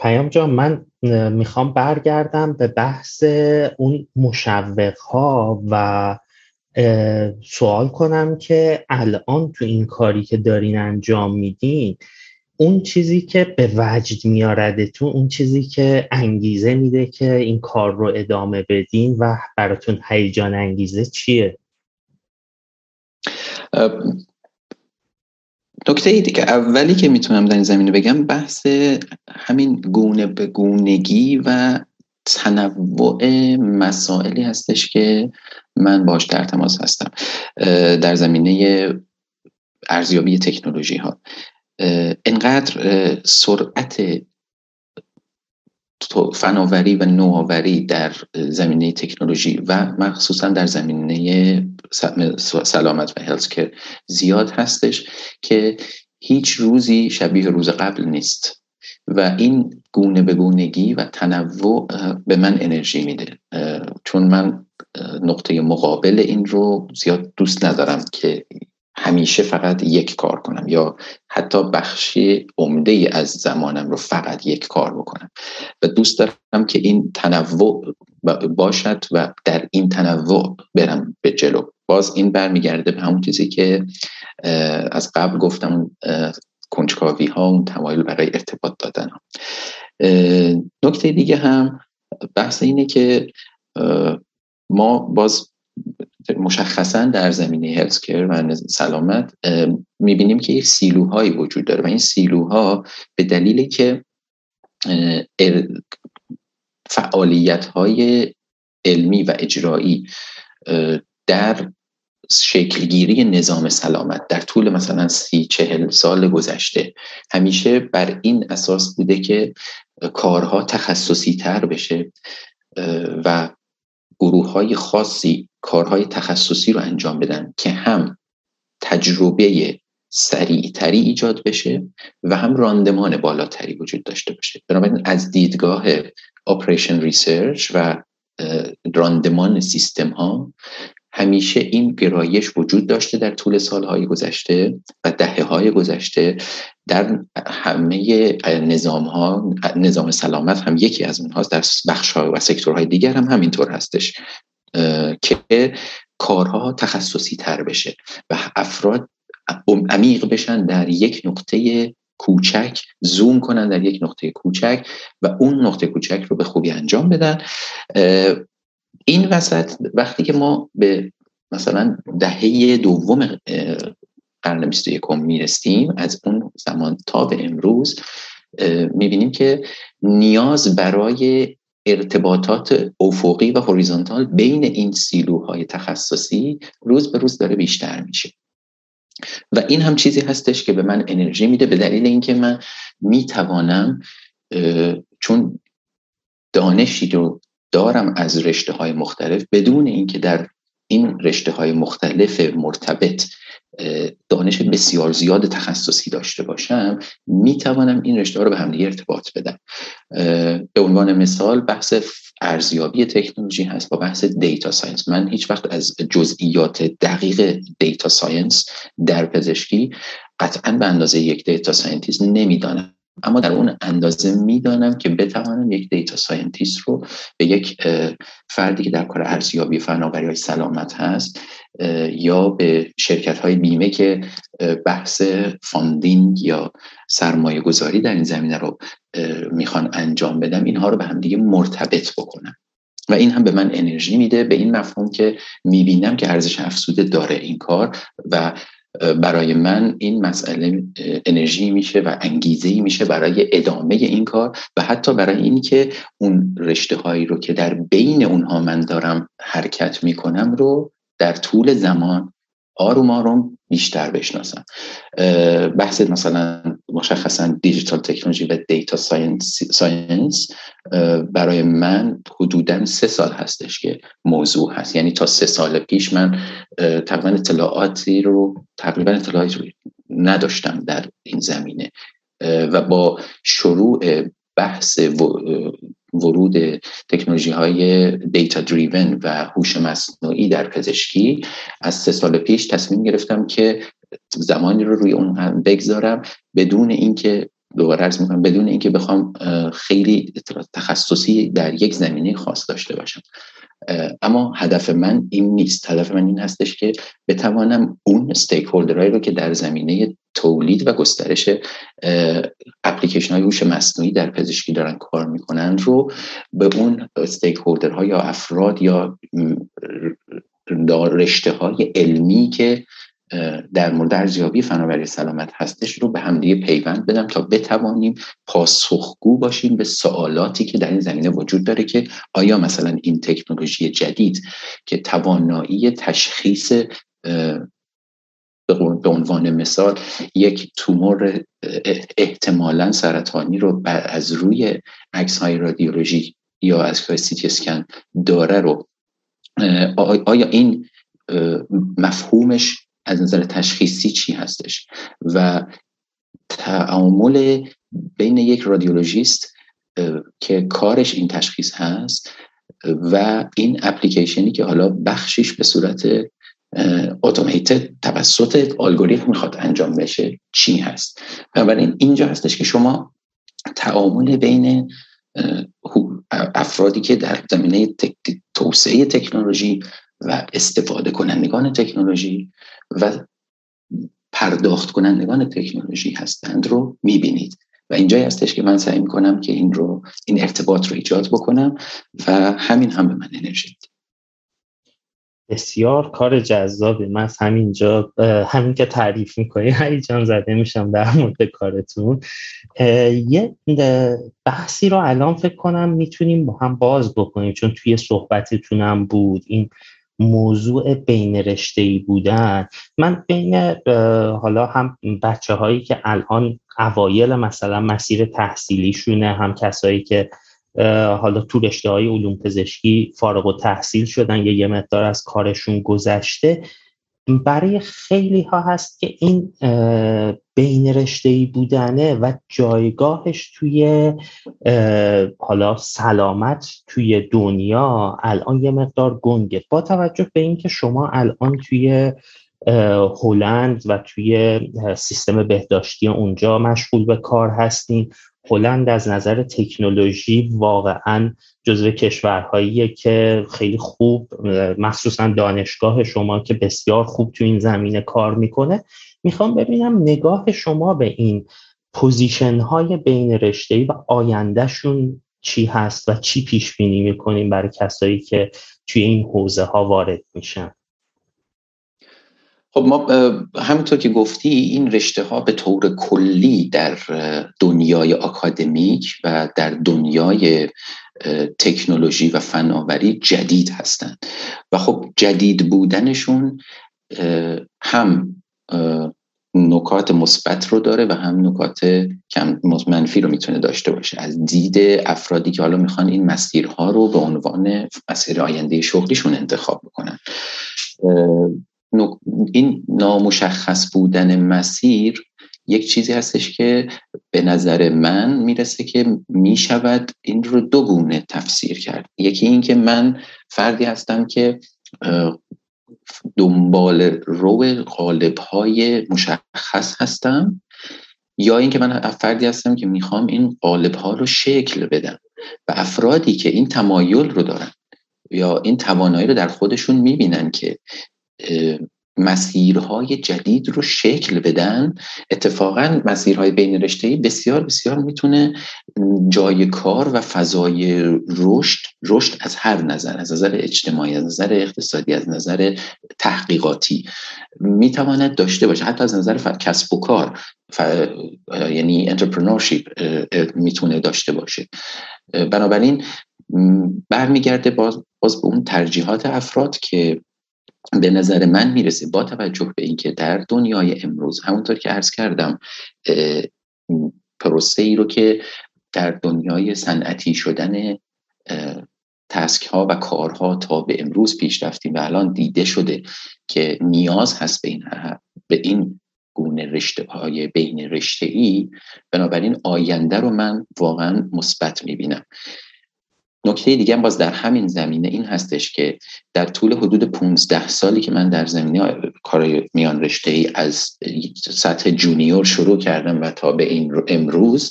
پیام جان من میخوام برگردم به بحث اون مشوق‌ها و سوال کنم که الان تو این کاری که دارین انجام میدین اون چیزی که به وجد میاردتون، اون چیزی که انگیزه میده که این کار رو ادامه بدین و براتون هیجان انگیزه چیه؟ نکته ای که اولی که میتونم در این زمینه بگم بحث همین گونه به گونگی و تنوع مسائلی هستش که من باهاش در تماس هستم در زمینه ارزیابی تکنولوژی ها. انقدر سرعت فناوری و نوآوری در زمینه تکنولوژی و مخصوصا در زمینه سلامت و هلث کیر زیاد هستش که هیچ روزی شبیه روز قبل نیست و این گونه به گونگی و تنوع به من انرژی میده، چون من نقطه مقابل این رو زیاد دوست ندارم که همیشه فقط یک کار کنم یا حتی بخشی عمده از زمانم رو فقط یک کار بکنم و دوست دارم که این تنوع باشد و در این تنوع برم به جلو. باز این برمیگرده به همون چیزی که از قبل گفتم، کنجکاوی ها، اون تمایل برای ارتباط دادن ها. نکته دیگه هم بحث اینه که ما باز مشخصا در زمینه هلث کیر و سلامت میبینیم که یک سیلوهایی وجود داره و این سیلوها به دلیلی که فعالیت‌های علمی و اجرایی در شکلگیری نظام سلامت در طول مثلا 30-40 سال گذشته همیشه بر این اساس بوده که کارها تخصصی تر بشه و گروه‌های خاصی کارهای تخصصی رو انجام بدن که هم تجربه سریعتری ایجاد بشه و هم راندمان بالاتری وجود داشته باشه. بنابراین از دیدگاه اپریشن ریسرچ و راندمان سیستم ها همیشه این گرایش وجود داشته در طول سالهای گذشته و دهه‌های گذشته. در همه نظام‌ها، نظام سلامت هم یکی از اونهاست، در بخش‌ها و سکتورهای دیگر هم همینطور هستش که کارها تخصصی تر بشه و افراد عمیق بشن در یک نقطه کوچک، زوم کنن در یک نقطه کوچک و اون نقطه کوچک رو به خوبی انجام بدن. این وسط وقتی که ما به مثلا دهه دوم قرن 21 میرسیم، از اون زمان تا به امروز میبینیم که نیاز برای ارتباطات افقی و هوریزونتال بین این سیلوهای تخصصی روز به روز داره بیشتر میشه و این هم چیزی هستش که به من انرژی میده، به دلیل اینکه من میتوانم، چون دانشی رو دارم از رشته‌های مختلف، بدون اینکه در این رشته‌های مختلف مرتبط دانش بسیار زیاد تخصصی داشته باشم، میتوانم این رشته‌ها رو به هم دیگه ارتباط بدم. به عنوان مثال بحث ارزیابی تکنولوژی هست با بحث دیتا ساینس. من هیچ وقت از جزئیات دقیق دیتا ساینس در پزشکی قطعاً به اندازه یک دیتا ساینتیست نمیدانم، اما در اون اندازه میدانم که بتوانم یک دیتا ساینتیست رو به یک فردی که در کار ارزیابی فناوری‌های سلامت هست یا به شرکت‌های بیمه که بحث فاندینگ یا سرمایه گذاری در این زمینه رو میخوان انجام بدم، اینها رو به هم دیگه مرتبط بکنم و این هم به من انرژی میده، به این مفهوم که میبینم که ارزش افزوده داره این کار و برای من این مسئله انرژی میشه و انگیزه‌ای میشه برای ادامه این کار و حتی برای این که اون رشته هایی رو که در بین اونها من دارم حرکت میکنم رو در طول زمان آروم آروم بیشتر بشناسم. بحث مثلا مشخصا دیجیتال تکنولوژی و دیتا ساینس برای من حدوداً 3 سال هستش که موضوع هست، یعنی تا 3 سال پیش من تقریبا اطلاعاتی رو نداشتم در این زمینه و با شروع بحث ورود تکنولوژی های دیتا دریون و هوش مصنوعی در پزشکی از 3 سال پیش تصمیم گرفتم که زمانی رو روی اون هم بگذارم، بدون اینکه بخوام خیلی تخصصی در یک زمینه خاص داشته باشم. اما هدف من این نیست، هدف من این هستش که بتوانم اون استیک هولدرهایی رو که در زمینه تولید و گسترش اپلیکیشن های هوش مصنوعی در پزشکی دارن کار میکنن رو به اون استیک هولدرها یا افراد یا رشته های علمی که در مورد ارزیابی فناوری سلامت هستش رو به هم دیگه پیوند بدم تا بتوانیم پاسخگو باشیم به سوالاتی که در این زمینه وجود داره که آیا مثلا این تکنولوژی جدید که توانایی تشخیص به عنوان مثال یک تومور احتمالاً سرطانی رو از روی عکس‌های رادیولوژی یا از سی تی اسکن داره رو، آیا این مفهومش از نظر تشخیصی چی هستش و تعامل بین یک رادیولوژیست که کارش این تشخیص هست و این اپلیکیشنی که حالا بخشش به صورت اتوماتیک توسط الگوریتم میخواد انجام بشه چی هست. بنابراین اینجا هستش که شما تعامل بین افرادی که در زمینه توسعه تکنولوژی و استفاده کنندگان تکنولوژی و پرداخت کنندگان تکنولوژی هستند رو میبینید و اینجایی هستش که من سعی میکنم که این ارتباط رو ایجاد بکنم و همین هم به من انرژی دید. بسیار کار جذابه. من همینجا همین که تعریف میکنی هیجان زده میشم در مورد کارتون. یه بحثی رو الان فکر کنم میتونیم با هم باز بکنیم چون توی صحبتتون هم بود این موضوع بین رشته‌ای بودن. من بین حالا هم بچه هایی که الان اوایل مثلا مسیر تحصیلیشونه، هم کسایی که حالا تو رشته‌های علوم پزشکی فارغ التحصیل شدن یا یه مقدار از کارشون گذشته، برای خیلی ها هست که این بین رشته‌ای بودنه و جایگاهش توی حالا سلامت توی دنیا الان یه مقدار گنگه. با توجه به اینکه شما الان توی هلند و توی سیستم بهداشتی اونجا مشغول به کار هستین، هلند از نظر تکنولوژی واقعاً جزو کشورهاییه که خیلی خوب، مخصوصاً دانشگاه شما که بسیار خوب تو این زمینه کار میکنه. میخوام ببینم نگاه شما به این پوزیشن‌های بین رشته‌ای و آیندهشون چی هست و چی پیش بینی میکنیم برای کسایی که توی این حوزه ها وارد میشن؟ خب ما همونطور که گفتی این رشته ها به طور کلی در دنیای آکادمیک و در دنیای تکنولوژی و فناوری جدید هستند و خب جدید بودنشون هم نکات مثبت رو داره و هم نکات کم منفی رو میتونه داشته باشه. از دید افرادی که حالا میخوان این مسیرها رو به عنوان مسیر آینده شغلیشون انتخاب بکنن، این نامشخص بودن مسیر یک چیزی هستش که به نظر من میرسه که میشود این رو دو گونه تفسیر کرد. یکی این که من فردی هستم که دنبال رو قالب‌های مشخص هستم، یا این که من فردی هستم که میخوام این قالب‌ها رو شکل بدم و افرادی که این تمایل رو دارن یا این توانایی رو در خودشون میبینن که مسیرهای جدید رو شکل بدن، اتفاقا مسیرهای بین رشته‌ای بسیار بسیار میتونه جای کار و فضای رشد از هر نظر، از نظر اجتماعی، از نظر اقتصادی، از نظر تحقیقاتی میتواند داشته باشه، حتی از نظر کسب و کار یعنی انترپرنورشیپ میتونه داشته باشه. بنابراین برمیگرده باز به اون ترجیحات افراد که به نظر من میرسه با توجه به اینکه در دنیای امروز همونطور که عرض کردم پروسه ای رو که در دنیای صنعتی شدن تسک ها و کارها تا به امروز پیش رفتیم و الان دیده شده که نیاز هست به این گونه رشته های بین رشته ای، بنابراین آینده رو من واقعا مثبت میبینم. نکته دیگه باز در همین زمینه این هستش که در طول حدود 15 سالی که من در زمینه کار میان رشته‌ای از سطح جونیور شروع کردم و تا به این امروز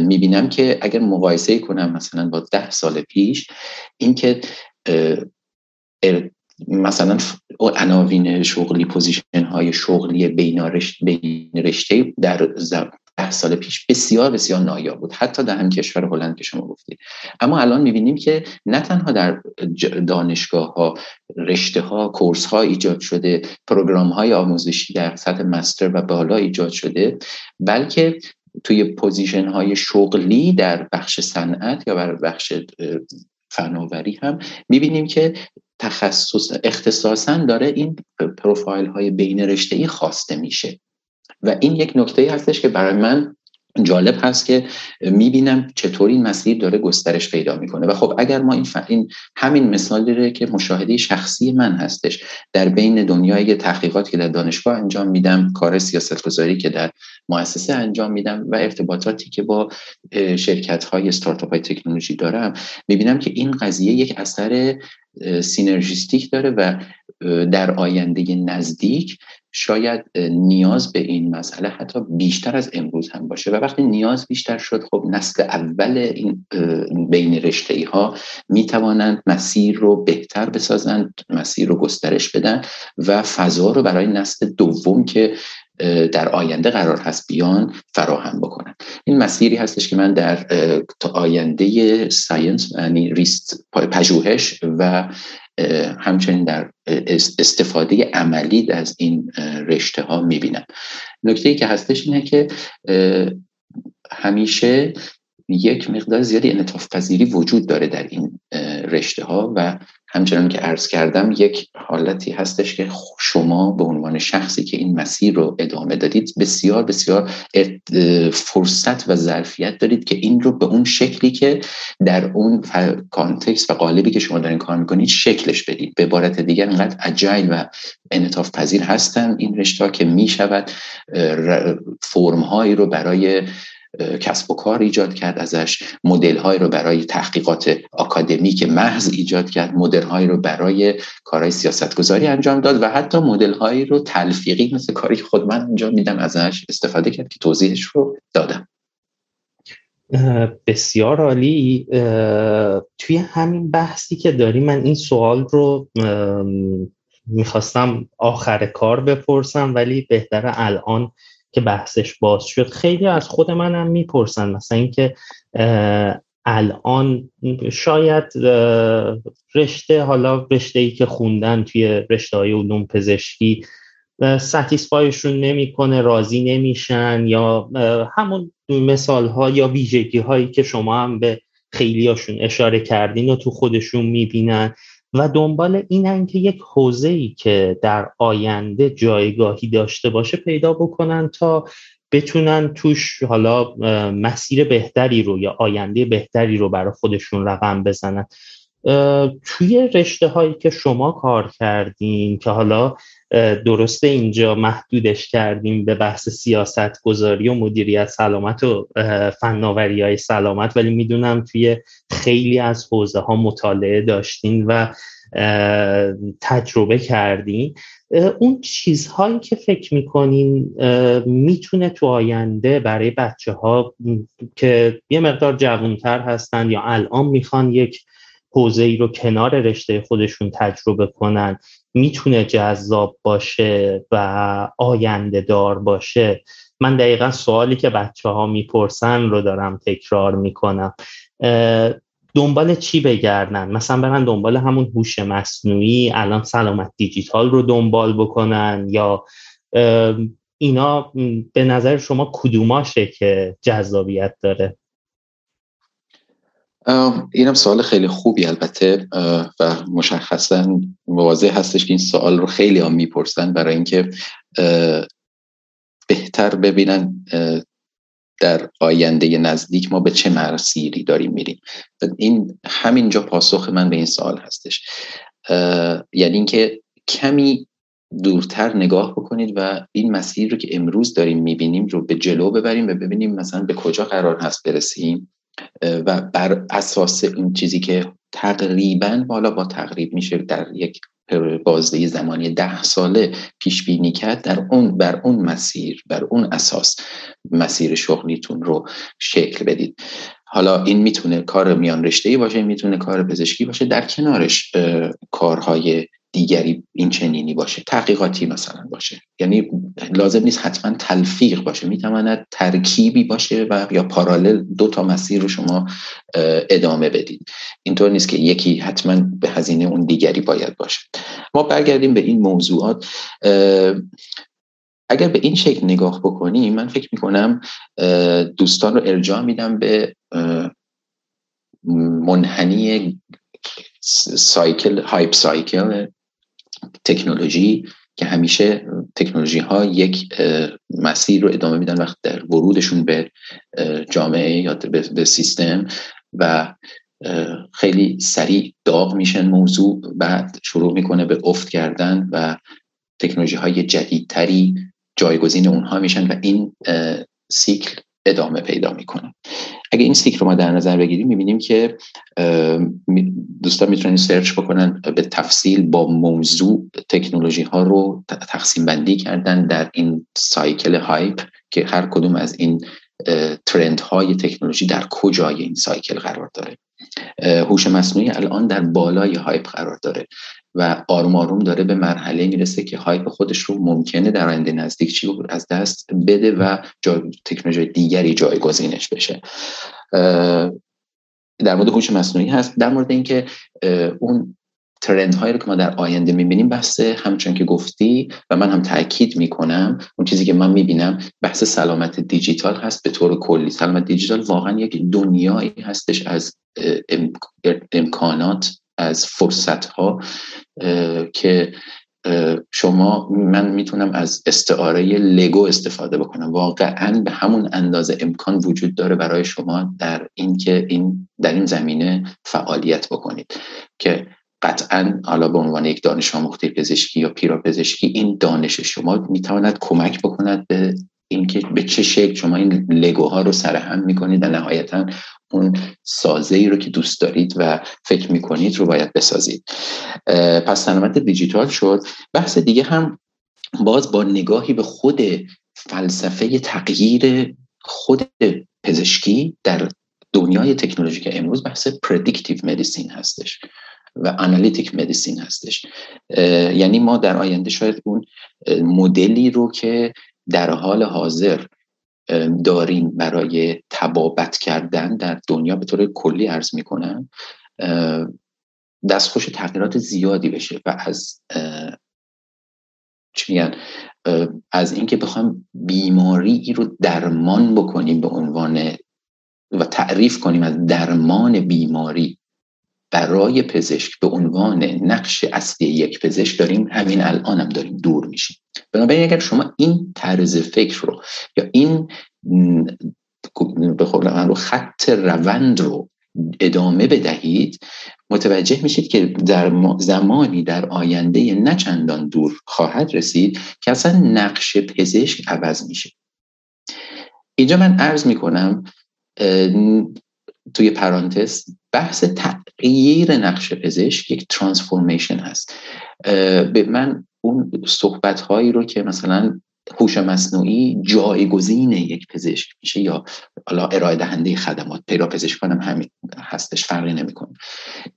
میبینم که اگر مقایسه کنم مثلا با 10 سال پیش، این که مثلا عناوین شغلی، پوزیشن های شغلی بین رشته‌ای در 10 سال پیش بسیار بسیار نایاب بود، حتی در هم کشور هلند که شما گفتید. اما الان می‌بینیم که نه تنها در دانشگاه‌ها، رشته‌ها، کورس‌ها ایجاد شده، پروگرام‌های آموزشی در سطح مستر و بالا ایجاد شده، بلکه توی پوزیشن‌های شغلی در بخش صنعت یا در بخش فناوری هم می‌بینیم که اختصاصاً داره این پروفایل‌های بین رشته‌ای خواسته میشه. و این یک نکته هستش که برای من جالب هست که میبینم چطور این مسیر داره گسترش پیدا میکنه. و خب اگر ما این همین مثالی رو که مشاهده شخصی من هستش در بین دنیای تحقیقات که در دانشگاه انجام میدم، کار سیاستگذاری که در مؤسسه انجام میدم و ارتباطاتی که با شرکت‌های استارتاپ‌های تکنولوژی دارم، میبینم که این قضیه یک اثر سینرژیستیک داره و در آینده نزدیک شاید نیاز به این مسئله حتی بیشتر از امروز هم باشه. و وقتی نیاز بیشتر شد، خب نسل اول این بین رشته‌ای ها می توانند مسیر رو بهتر بسازند، مسیر رو گسترش بدن و فضا رو برای نسل دوم که در آینده قرار هست بیان فراهم بکنن. این مسیری هستش که من در آینده ساینس، یعنی ریست پژوهش و همچنین در استفاده عملی از این رشته ها میبینم. نکته‌ای که هستش اینه که همیشه یک مقدار زیادی انعطاف پذیری وجود داره در این رشته ها و همچنان که عرض کردم یک حالتی هستش که شما به عنوان شخصی که این مسیر رو ادامه دادید بسیار بسیار فرصت و ظرفیت دارید که این رو به اون شکلی که در اون کانتکست و قالبی که شما دارین کار میکنید شکلش بدید. به عبارت دیگر اینقدر اجایل و انعطاف پذیر هستن این رشته ها که میشود فرم هایی رو برای کسب و کار ایجاد کرد، ازش مدل‌های رو برای تحقیقات آکادمیک محض ایجاد کرد، مدل‌های رو برای کارهای سیاستگذاری انجام داد و حتی مدل‌های رو تلفیقی مثل کاری که خود من انجام میدم ازش استفاده کرد که توضیحش رو دادم. بسیار عالی. توی همین بحثی که داری من این سوال رو میخواستم آخر کار بپرسم، ولی بهتره الان که بحثش باز شد. خیلی از خود من هم میپرسن مثلا این که الان شاید رشته‌ای که خوندن توی رشته‌های علوم پزشکی ساتیسفایشون نمیکنه، راضی نمیشن، یا همون مثال‌ها یا ویژگی‌هایی که شما هم به خیلیاشون اشاره کردین و تو خودشون میبینن و دنبال اینن که یک حوزه‌ای که در آینده جایگاهی داشته باشه پیدا بکنن تا بتونن توش حالا مسیر بهتری رو یا آینده بهتری رو برای خودشون رقم بزنن. توی رشته هایی که شما کار کردین که حالا درسته اینجا محدودش کردیم به بحث سیاست گذاری و مدیریت سلامت و فناوری‌های سلامت، ولی میدونم توی خیلی از حوزه ها مطالعه داشتین و تجربه کردین. اون چیزهایی که فکر میکنین میتونه تو آینده برای بچه ها که یه مقدار جوانتر هستن یا الان میخوان یک حوزه‌ای رو کنار رشته خودشون تجربه کنن میتونه جذاب باشه و آینده دار باشه؟ من دقیقا سوالی که بچه ها میپرسن رو دارم تکرار میکنم. دنبال چی بگردن؟ مثلا برن دنبال همون هوش مصنوعی الان سلامت دیجیتال رو دنبال بکنن، یا اینا به نظر شما کدوماشه که جذابیت داره؟ اینم سوال خیلی خوبی البته و مشخصاً واضح هستش که این سوال رو خیلی هم میپرسن برای اینکه بهتر ببینن در آینده نزدیک ما به چه مسیری داریم میریم. این همینجا پاسخ من به این سوال هستش، یعنی اینکه کمی دورتر نگاه بکنید و این مسیر رو که امروز داریم میبینیم رو به جلو ببریم و ببینیم مثلا به کجا قرار هست برسیم و بر اساس این چیزی که تقریباً بالا با تقریب میشه در یک بازده زمانی 10 ساله پیش بینی کرد، بر اون مسیر، بر اون اساس مسیر شغلیتون رو شکل بدید. حالا این میتونه کار میان رشته‌ای باشه، میتونه کار پزشکی باشه، در کنارش کارهای دیگری این چنینی باشه، تحقیقاتی مثلا باشه. یعنی لازم نیست حتما تلفیق باشه، میتواند ترکیبی باشه و یا پارالل 2 تا مسیر رو شما ادامه بدید. اینطور نیست که یکی حتما به هزینه اون دیگری باید باشه. ما برگردیم به این موضوعات. اگر به این شکل نگاه بکنیم من فکر میکنم دوستان رو ارجاع میدم به منحنی سایکل، هایپ سایکل تکنولوژی که همیشه تکنولوژی ها یک مسیر رو ادامه میدن وقت در ورودشون به جامعه یا به سیستم، و خیلی سریع داغ میشن موضوع، بعد شروع میکنه به افت کردن و تکنولوژی های جدیدتری جایگزین اونها میشن و این سیکل ادامه پیدا میکنه. اگه این سیکل رو ما در نظر بگیریم میبینیم که دوستان میتونن سرچ بکنن، به تفصیل با موضوع تکنولوژی ها رو تقسیم بندی کردن در این سایکل هایپ که هر کدوم از این ترند های تکنولوژی در کجای این سایکل قرار داره. هوش مصنوعی الان در بالای هایپ قرار داره و آروم آروم داره به مرحله میرسه که هایپ خودش رو ممکنه در آینده نزدیک چی از دست بده و تکنولوژی دیگری جایگزینش بشه. در مورد هوش مصنوعی هست. در مورد اینکه اون ترندهایی رو که ما در آینده میبینیم، بحث همچنان که گفتی و من هم تأکید میکنم، اون چیزی که من میبینم بحث سلامت دیجیتال هست. به طور کلی سلامت دیجیتال واقعا یک دنیایی هستش از امکانات، از فرصتها که شما من میتونم از استعاره لگو استفاده بکنم. واقعا به همون اندازه امکان وجود داره برای شما در این که در این زمینه فعالیت بکنید که قطعاً حالا به عنوان یک دانش آموخته پزشکی یا پیراپزشکی این دانش شما میتواند کمک بکند به اینکه به چه شکل شما این لگوها رو سرهم میکنید و نهایتاً اون سازه‌ای رو که دوست دارید و فکر میکنید رو باید بسازید. پس سلامت دیجیتال شد. بحث دیگه هم باز با نگاهی به خود فلسفه تغییر خود پزشکی در دنیای تکنولوژیک امروز، بحث پردیکتیو مدیسین هستش و آنالیتیک مدیسین هستش. یعنی ما در آینده شاید اون مدلی رو که در حال حاضر داریم برای تبابت کردن در دنیا، به طور کلی عرض میکنم، دستخوش تغییرات زیادی بشه و از چی میگن، از اینکه بخوایم بیماری رو درمان بکنیم به عنوان و تعریف کنیم از درمان بیماری برای پزشک به عنوان نقش اصلی یک پزشک، داریم همین الان هم داریم دور میشیم. بنابراین اگر شما این طرز فکر رو یا این به قول من رو خط روند رو ادامه بدهید، متوجه میشید که در زمانی در آینده نه چندان دور خواهد رسید که اصلا نقش پزشک عوض میشه. اینجا من عرض میکنم توی پرانتز، بحث تغییر نقش پزشک یک ترانسفورمیشن هست. به من اون صحبت هایی رو که مثلا هوش مصنوعی جایگزین یک پزشک میشه یا حالا ارائه دهنده خدمات، پیراپزشکانم همین هستش، فرقی نمیکنه،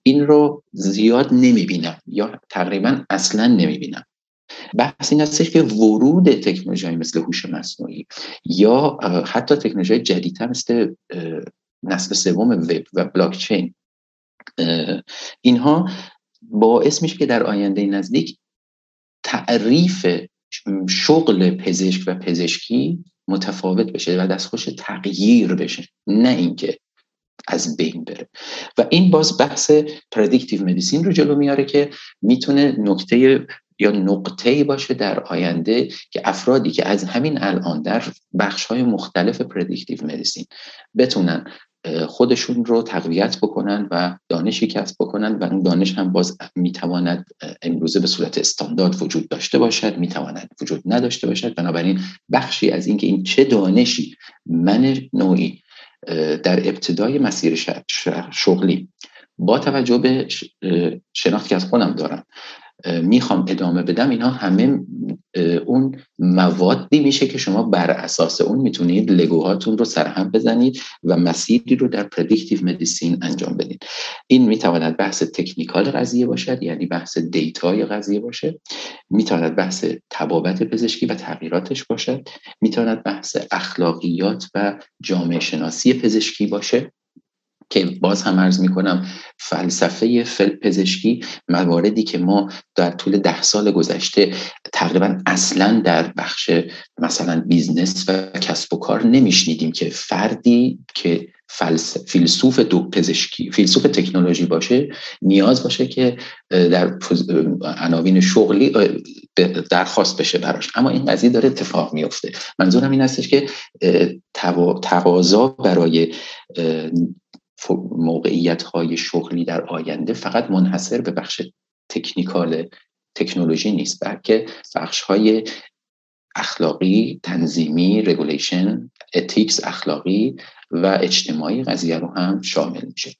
این رو زیاد نمیبینم یا تقریبا اصلا نمیبینم. بحث این هستش که ورود تکنولوژی مثل هوش مصنوعی یا حتی تکنولوژی جدیدتر مثل نسل سوم وب و بلاکچین، اینها باعث میشه که در آینده نزدیک تعریف شغل پزشک و پزشکی متفاوت بشه و دستخوش تغییر بشه، نه اینکه از بین بره. و این باز بحث پردیکتیو مدیسین رو جلو میاره که میتونه نکته یا نقطه‌ای باشه در آینده که افرادی که از همین الان در بخش‌های مختلف پردیکتیو مدیسین بتونن خودشون رو تقویت بکنن و دانشی کسب بکنن و اون دانش هم باز میتواند امروزه به صورت استاندارد وجود داشته باشد، میتواند وجود نداشته باشد. بنابراین بخشی از این که این چه دانشی من نوعی در ابتدای مسیر شغلی با توجه به شناختی که از خودم دارم میخوام ادامه بدم، اینا همه اون موادی میشه که شما بر اساس اون میتونید لگوهاتون رو سرهم بزنید و مسیری رو در پردیکتیو مدیسین انجام بدید. این میتواند بحث تکنیکال قضیه باشد، یعنی بحث دیتای قضیه باشه، میتواند بحث تبابت پزشکی و تغییراتش باشد، میتواند بحث اخلاقیات و جامعه شناسی پزشکی باشه که باز هم عرض میکنم فلسفه پزشکی، مواردی که ما در طول 10 سال گذشته تقریبا اصلا در بخش مثلا بیزنس و کسب و کار نمیشنیدیم که فردی که فیلسوف پزشکی، فیلسوف تکنولوژی باشه، نیاز باشه که در عناوین شغلی درخواست بشه براش. اما این قضیه داره اتفاق میفته. منظورم این هستش که تقاضا برای موقعیت‌های شغلی در آینده فقط منحصر به بخش تکنیکال تکنولوژی نیست، بلکه بخش‌های اخلاقی، تنظیمی، رگولیشن، اتیکس اخلاقی و اجتماعی قضیه رو هم شامل میشه.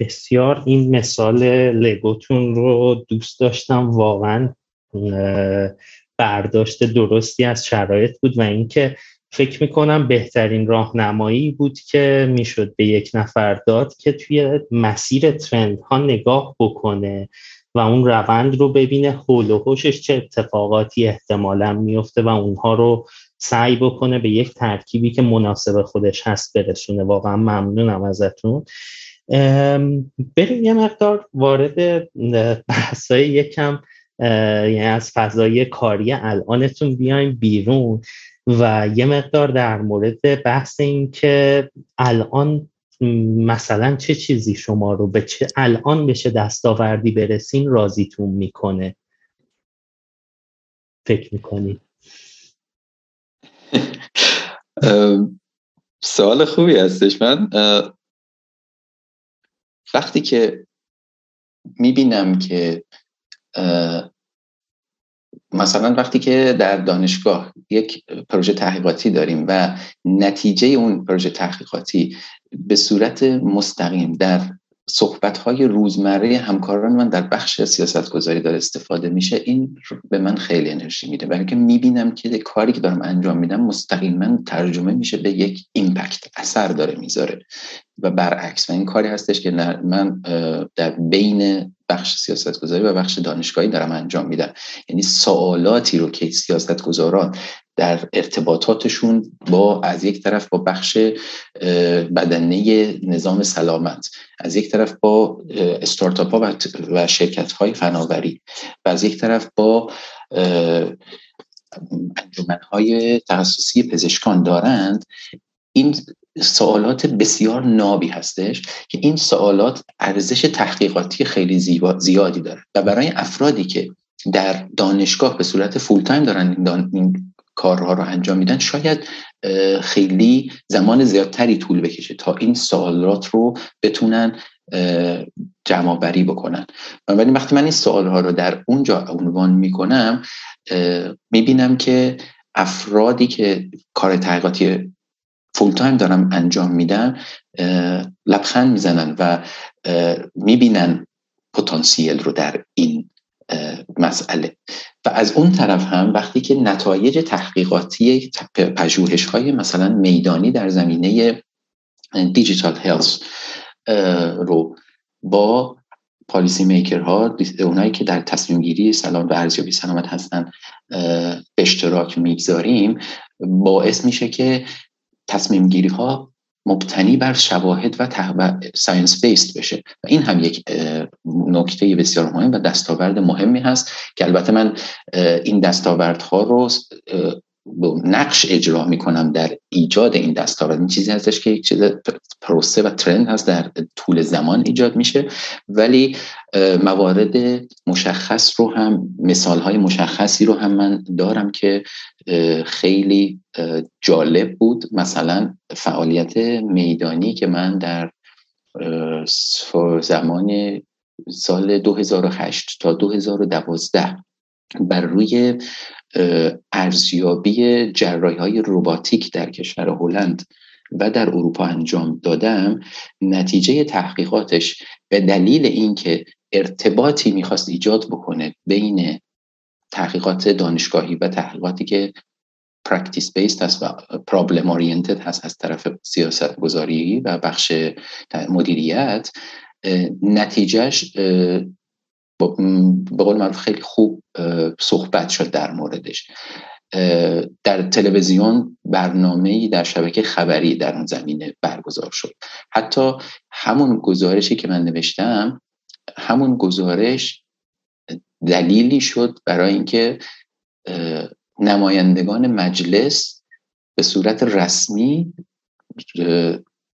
بسیار این مثال لگوتون رو دوست داشتم، واقعا برداشت درستی از شرایط بود و اینکه فکر میکنم بهترین راهنمایی بود که میشد به یک نفر داد که توی مسیر ترندها نگاه بکنه و اون روند رو ببینه، حول و حوشش چه اتفاقاتی احتمالاً میفته و اونها رو سعی بکنه به یک ترکیبی که مناسب خودش هست برسونه. واقعا ممنونم ازتون. بریم یه مقدار وارد بحثای یکم یعنی از فضای کاری الانتون بیایم بیرون و یه مقدار در مورد بحث این که الان مثلا چه چیزی شما رو به چه الان بشه دستاوردی برسین راضیتون میکنه فکر میکنید؟ سوال خوبی هستش. من وقتی که میبینم که مثلا وقتی که در دانشگاه یک پروژه تحقیقاتی داریم و نتیجه اون پروژه تحقیقاتی به صورت مستقیم در صحبت‌های روزمره همکاران من در بخش سیاست‌گذاری داره استفاده میشه، این به من خیلی انرژی میده، برای که میبینم که کاری که دارم انجام میدم مستقیما ترجمه میشه به یک ایمپکت، اثر داره میذاره و برعکس. و این کاری هستش که من در بین بخش سیاست‌گذاری و بخش دانشگاهی دارم انجام میدم، یعنی سوالاتی رو که سیاست‌گذاران در ارتباطاتشون با از یک طرف با بخش بدنه نظام سلامت، از یک طرف با استارتاپ‌ها و شرکت‌های فناوری و از یک طرف با انجمن‌های تخصصی پزشکان دارند، این سوالات بسیار نابی هستش که این سوالات ارزش تحقیقاتی خیلی زیادی داره و برای افرادی که در دانشگاه به صورت فول تایم دارن این کارها رو انجام میدن شاید خیلی زمان زیادتری طول بکشه تا این سوالات رو بتونن جمع بری بکنن. ولی وقتی من این سوالها رو در اونجا عنوان میکنم میبینم که افرادی که کار تحقیقاتی فول تایم دارم انجام میدن لبخند میزنن و میبینن پتانسیل رو در این مسئله. و از اون طرف هم وقتی که نتایج تحقیقاتی پژوهش‌های مثلا میدانی در زمینه دیجیتال هلث رو با پالیسی میکرها، اونایی که در تصمیم گیری سلامت و ارزیابی سلامت هستن به اشتراک میگذاریم، باعث میشه که تصمیم گیری ها مبتنی بر شواهد و ساینس بیسد بشه و این هم یک نکته بسیار مهم و دستاورد مهمی هست که البته من این دستاوردها رو نقش اجرا میکنم در ایجاد این دستاورد. این چیزی هستش که یک چیز پروسه و ترند هست در طول زمان ایجاد میشه، ولی موارد مشخص رو هم مثالهای مشخصی رو هم من دارم که خیلی جالب بود. مثلا فعالیت میدانی که من در زمان سال 2008 تا 2012 بر روی ارزیابی جراحی‌های رباتیک در کشور هلند و در اروپا انجام دادم، نتیجه تحقیقاتش به دلیل اینکه ارتباطی می‌خواست ایجاد بکنه بین تحقیقات دانشگاهی و تحقیقاتی که پرکتیس بیسد هست و پرابلم اورینتد هست از طرف سیاست‌گذاری و بخش مدیریت، نتیجهش به قول معروف خیلی خوب صحبت شد در موردش. در تلویزیون برنامه‌ای در شبکه خبری در اون زمینه برگزار شد. حتی همون گزارشی که من نوشتم، همون گزارش دلیلی شد برای اینکه نمایندگان مجلس به صورت رسمی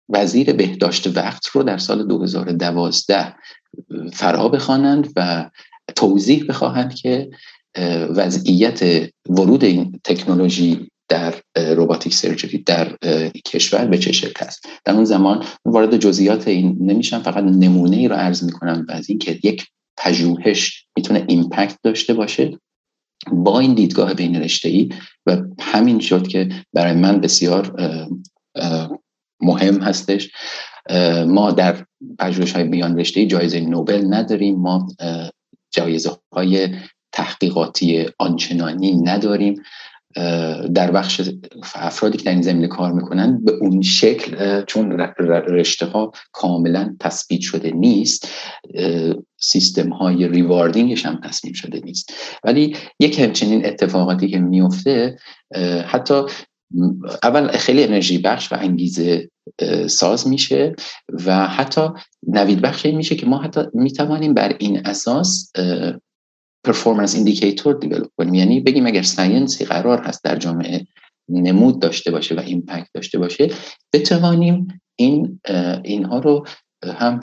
وزیر بهداشت وقت رو در سال 2012 فرا بخوانند و توضیح بخواهند که وضعیت ورود این تکنولوژی در روباتیک سرجری در کشور به چه شکل است. در اون زمان وارد جزئیات این نمیشم، فقط نمونه ای رو عرض میکنم از این که یک پژوهش میتونه ایمپکت داشته باشه با این دیدگاه بین رشته‌ای، و همین شد که برای من بسیار مهم هستش. ما در پژوهش‌های بیان رشته‌ای جایزه نوبل نداریم، ما جایزه‌های تحقیقاتی آنچنانی نداریم. در بخش افرادی که در این زمینه کار میکنن به اون شکل، چون رشته ها کاملا تثبیت شده نیست، سیستم های ریواردینگش هم تصمیم شده نیست، ولی یک همچنین اتفاقاتی که میفته حتی اول خیلی انرژی بخش و انگیزه ساز میشه و حتی نوید بخشی میشه که ما حتی میتوانیم بر این اساس پرفورمنس ایندیکیتور دیولپ کنیم. یعنی بگیم اگر ساینسی قرار هست در جامعه نمود داشته باشه و ایمپکت داشته باشه، بتوانیم اینها رو هم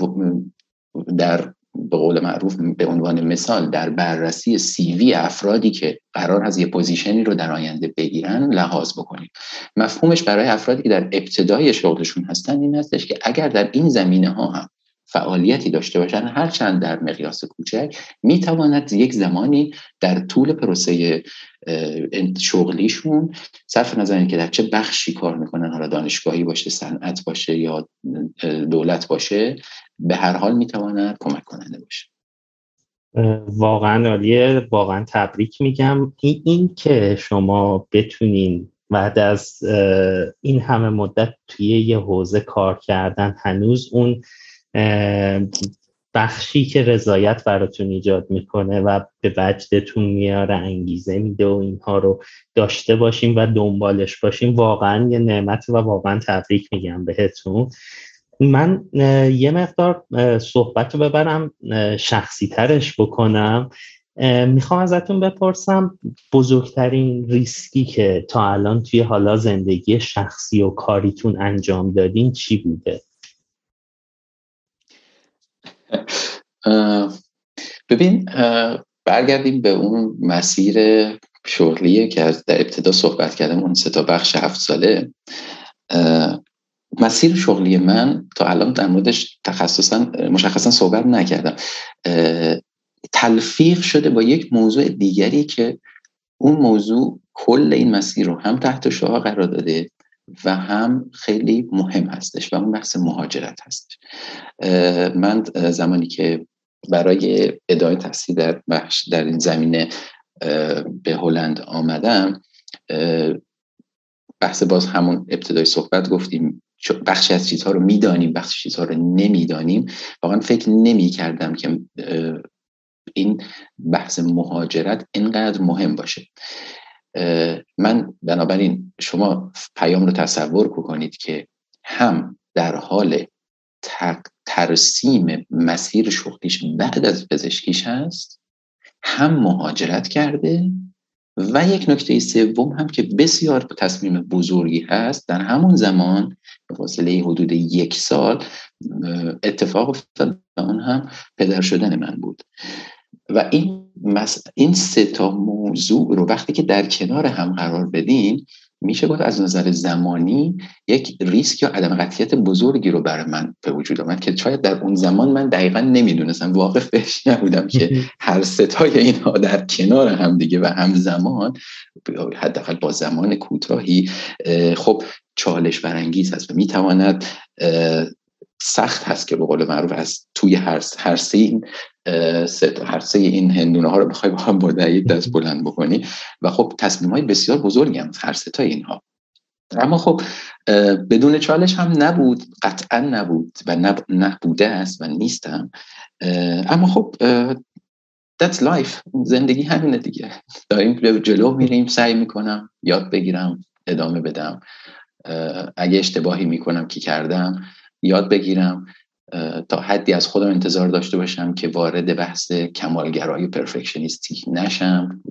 در به قول معروف به عنوان مثال در بررسی سی وی افرادی که قرار هست یه پوزیشنی رو در آینده بگیرن لحاظ بکنیم. مفهومش برای افرادی که در ابتدای شغلشون هستن این هستش که اگر در این زمینه ها هم فعالیتی داشته باشن، هر چند در مقیاس کوچک، میتواند یک زمانی در طول پروسه شغلیشون صرف نظر اینکه در چه بخشی کار میکنن، حالا دانشگاهی باشه، صنعت باشه یا دولت باشه، به هر حال میتواند کمک کننده باشه. واقعا عالیه، واقعا تبریک میگم. این که شما بتونین بعد از این همه مدت توی یه حوزه کار کردن هنوز اون بخشی که رضایت براتون ایجاد میکنه و به وجدتون میاره، انگیزه میده و اینها رو داشته باشیم و دنبالش باشیم، واقعا یه نعمت و واقعا تبریک میگم بهتون. من یه مقدار صحبت رو ببرم شخصی ترش بکنم، میخوام ازتون بپرسم بزرگترین ریسکی که تا الان توی حالا زندگی شخصی و کاریتون انجام دادین چی بوده؟ ببین، برگردیم به اون مسیر شغلیه که از در ابتدا صحبت کردم، اون سه تا بخش 7 ساله. مسیر شغلی من تا الان در موردش مشخصا صحبت نکردم، تلفیق شده با یک موضوع دیگری که اون موضوع کل این مسیر رو هم تحت شعاع قرار داده و هم خیلی مهم هستش و اون بحث مهاجرت هستش. من زمانی که برای ادامه تحصیل در این زمینه به هلند آمدم، بحث باز همون ابتدای صحبت گفتیم، بخشی از چیزها رو میدانیم، بخشی از چیزها رو نمیدانیم. واقعا فکر نمی کردم که این بحث مهاجرت اینقدر مهم باشه. من بنابراین شما پیام رو تصور کنید که هم در حال ترسیم مسیر شغلیش بعد از پزشکیش هست، هم مهاجرت کرده، و یک نکته سوم هم که بسیار تصمیم بزرگی هست در همون زمان به فاصله حدود 1 سال اتفاق افتاد و اون هم پدر شدن من بود. و این سه تا موضوع رو وقتی که در کنار هم قرار بدین، میشه گفت از نظر زمانی یک ریسک یا عدم قطعیت بزرگی رو برای من به وجود آمد که شاید در اون زمان من دقیقاً نمیدونستم، واقف بهش نبودم که هر سه تای اینها در کنار هم دیگه و همزمان، حداقل با زمان کوتاهی، خب چالش برانگیز هست و میتواند سخت هست که به قول معروف از توی هر سه این هندونه ها رو بخوای با هم بردارید، دست بلند بکنی، و خب تصمیم های بسیار بزرگی هم هر سه تا اینها. اما خب بدون چالش هم نبود، قطعا نبود و نبوده است و نیستم. اما خب that's life، زندگی همینه دیگه، داریم جلو میریم، سعی میکنم یاد بگیرم، ادامه بدم، اگه اشتباهی میکنم که کردم یاد بگیرم، تا حدی از خودم انتظار داشته باشم که وارد بحث کمالگرایی پرفکشنیستی نشم.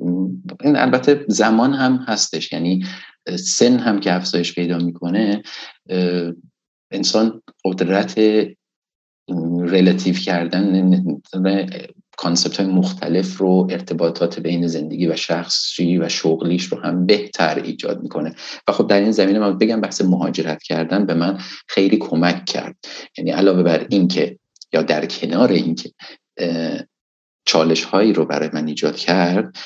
این البته زمان هم هستش، یعنی سن هم که افزایش پیدا میکنه، انسان قدرت ریلیتیو کردن کانسپت های مختلف رو، ارتباطات بین زندگی و شخصی و شغلیش رو هم بهتر ایجاد میکنه. و خب در این زمینه من بگم بحث مهاجرت کردن به من خیلی کمک کرد. یعنی علاوه بر این که یا در کنار این که چالش هایی رو برای من ایجاد کرد،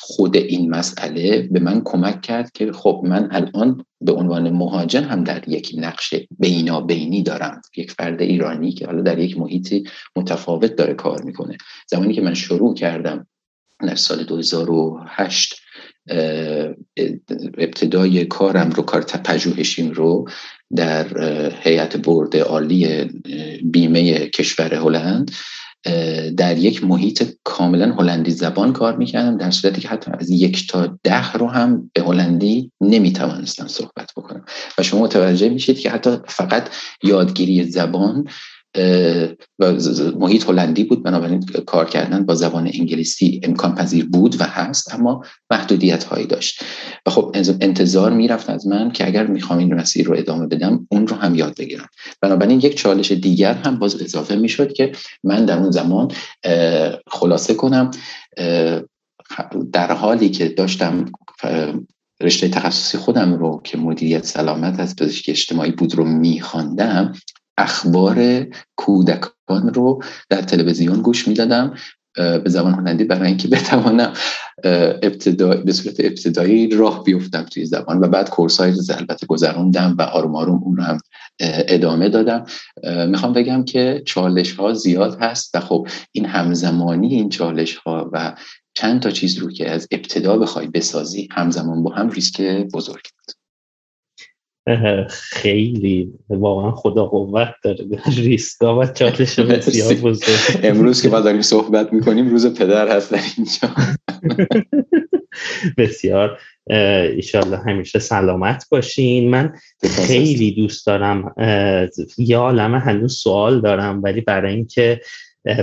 خود این مسئله به من کمک کرد که خب من الان به عنوان مهاجر هم در یک نقش بینابینی دارم، یک فرد ایرانی که حالا در یک محیطی متفاوت داره کار میکنه. زمانی که من شروع کردم در سال 2008 ابتدای کارم رو، کار پژوهشیم رو در هیئت بورد عالی بیمه کشور هلند، در یک محیط کاملا هلندی زبان کار میکردم، در صورتی که حتی از 1 تا 10 رو هم به هلندی نمیتوانستم صحبت بکنم. و شما متوجه میشید که حتی فقط یادگیری زبان و محیط هلندی بود، بنابراین کار کردن با زبان انگلیسی امکان پذیر بود و هست، اما محدودیت هایی داشت. و خب انتظار میرفت از من که اگر میخوام این مسیر رو ادامه بدم اون رو هم یاد بگیرم. بنابراین یک چالش دیگر هم باز اضافه میشد که من در اون زمان خلاصه کنم، در حالی که داشتم رشته تخصصی خودم رو که مدیریت سلامت از پزشکی اجتماعی بود رو میخواندم، اخبار کودکان رو در تلویزیون گوش میدادم به زبان هلندی، برای اینکه بتوانم به صورت ابتدایی راه بیفتم توی زبان. و بعد کورس‌های رو البته گذروندم و آروم آروم اون رو هم ادامه دادم. میخوام بگم که چالش‌ها زیاد هست و خب این همزمانی این چالش‌ها و چند تا چیز رو که از ابتدا بخوای بسازی همزمان با هم ریسک بزرگی بود. خیلی واقعا خدا قوت داره ریسکا و چالش بسیار بزرگ. امروز که ما داریم صحبت میکنیم روز پدر هست در اینجا. بسیار ایشالله همیشه سلامت باشین. من خیلی دوست دارم، یا عالمه هنوز سوال دارم، ولی برای اینکه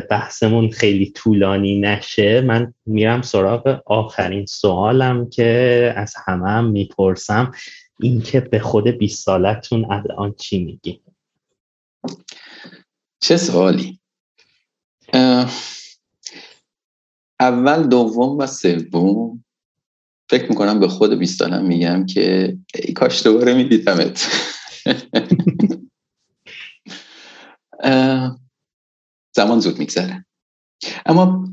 بحثمون خیلی طولانی نشه من میرم سراغ آخرین سوالم که از همه میپرسم، این که به خود 20 سالتون الان چی میگی؟ چه سوالی؟ اول، دوم و سوم فکر میکنم به خود 20 سالم میگم که ای کاش دوباره میدیدمت. زمان زود میگذره. اما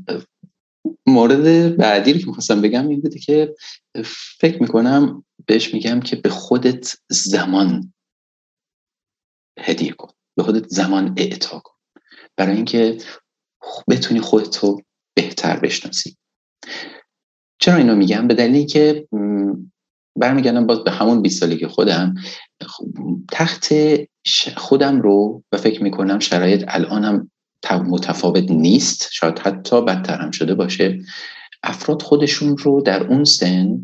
مورد بعدی که میخواستم بگم این بوده که فکر میکنم بهش میگم که به خودت زمان هدیه کن، به خودت زمان اعطا کن، برای اینکه بتونی خودت رو بهتر بشناسی. چرا اینو میگم؟ به دلیلی که برمیگردم باز به همون 20 سالگی خودم، تخت خودم رو، و فکر میکنم شرایط الانم متفاوت نیست، شاید حتی بدتر هم شده باشه، افراد خودشون رو در اون سن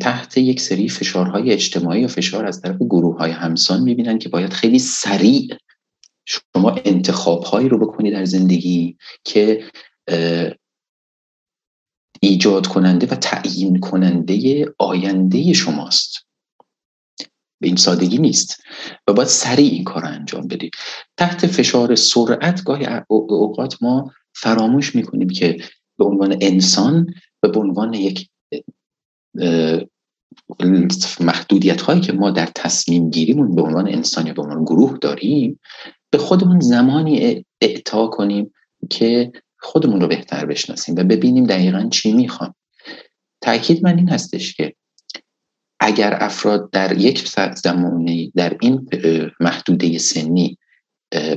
تحت یک سری فشارهای اجتماعی و فشار از طرف گروه‌های همسان می‌بینن که باید خیلی سریع شما انتخاب‌هایی رو بکنی در زندگی که ایجاد کننده و تعیین کننده آینده شماست. به این سادگی نیست و باید سریع این کار رو انجام بدید. تحت فشار سرعت گاهی اوقات ما فراموش می‌کنیم که به عنوان انسان و به عنوان یک محدودیت هایی که ما در تصمیم گیریمون به عنوان انسان یا به عنوان گروه داریم، به خودمون زمانی اعطا کنیم که خودمون رو بهتر بشناسیم و ببینیم دقیقاً چی میخوام. تأکید من این هستش که اگر افراد در یک زمانی در این محدوده سنی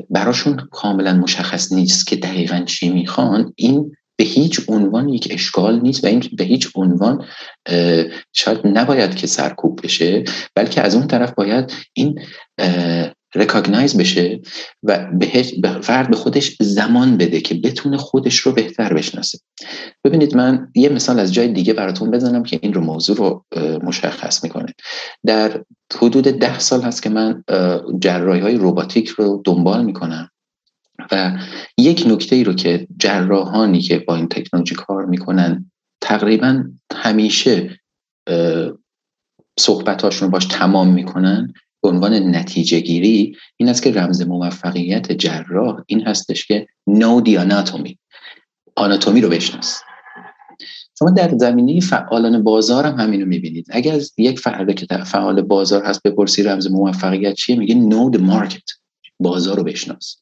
براشون کاملا مشخص نیست که دقیقاً چی میخوان، این به هیچ عنوان یک اشکال نیست و این به هیچ عنوان شاید نباید که سرکوب بشه، بلکه از اون طرف باید این ریکاگنایز بشه و فرد به خودش زمان بده که بتونه خودش رو بهتر بشناسه. ببینید من یه مثال از جای دیگه براتون بزنم که این رو موضوع رو مشخص میکنه. در حدود 10 سال هست که من جراحی‌های رباتیک رو دنبال میکنم و یک نکته‌ای رو که جراحانی که با این تکنولوژی کار میکنن تقریبا همیشه صحبتاشون باش تمام میکنن به عنوان نتیجه گیری، این است که رمز موفقیت جراح این هستش که know the anatomy. آناتومی رو بشناس. شما در زمینه فعالان بازار هم همین رو میبینید. اگر از یک فرد که فعال بازار هست بپرسی رمز موفقیت چیه، میگه know the market، بازار رو بشناس.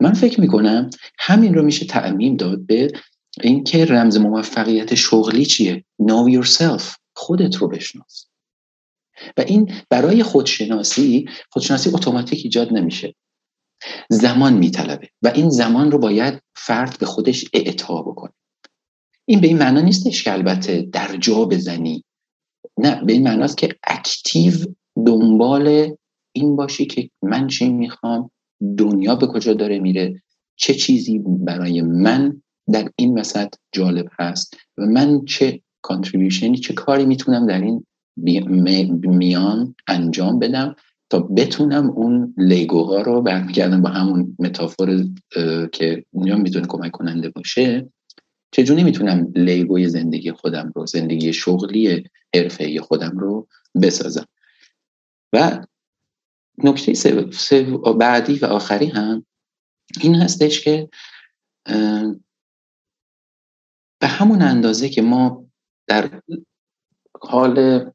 من فکر میکنم همین رو میشه تعمیم داد به این که رمز موفقیت شغلی چیه، know yourself، خودت رو بشناس. و این برای خودشناسی اتوماتیک ایجاد نمیشه، زمان میطلبه و این زمان رو باید فرد به خودش اعطا بکنه. این به این معنا نیستش که البته در جا بزنی، نه، به این معناست که اکتیو دنبال این باشی که من چی میخوام، دنیا به کجا داره میره، چه چیزی برای من در این وسط جالب هست و من چه کانتریبیوشنی، چه کاری میتونم در این میان انجام بدم تا بتونم اون لیگوها رو، برمیگردم با همون متافور که اونجا میتونه کمک کننده باشه، چجوری میتونم لیگوی زندگی خودم رو، زندگی شغلی حرفه‌ای خودم رو بسازم. و نکته بعدی و آخری هم این هستش که به همون اندازه که ما در حال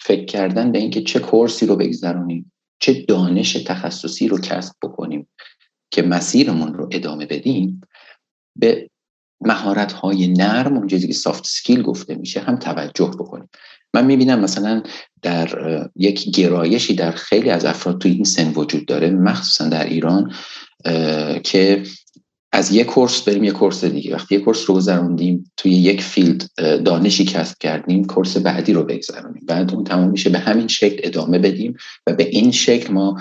فکر کردن به اینکه چه کورسی رو بگذرونیم، چه دانش تخصصی رو کسب بکنیم که مسیرمون رو ادامه بدیم، به مهارت‌های نرم، اون چیزی که سافت سکیل گفته میشه، هم توجه بکنیم. من میبینم مثلا در یک گرایشی در خیلی از افراد توی این سن وجود داره، مخصوصا در ایران، که از یک کورس بریم یک کورس دیگه. وقتی یک کورس رو گذروندیم، توی یک فیلد دانشی کسب کردیم، کورس بعدی رو بگذرونیم، بعد اون تمام میشه، به همین شکل ادامه بدیم و به این شکل ما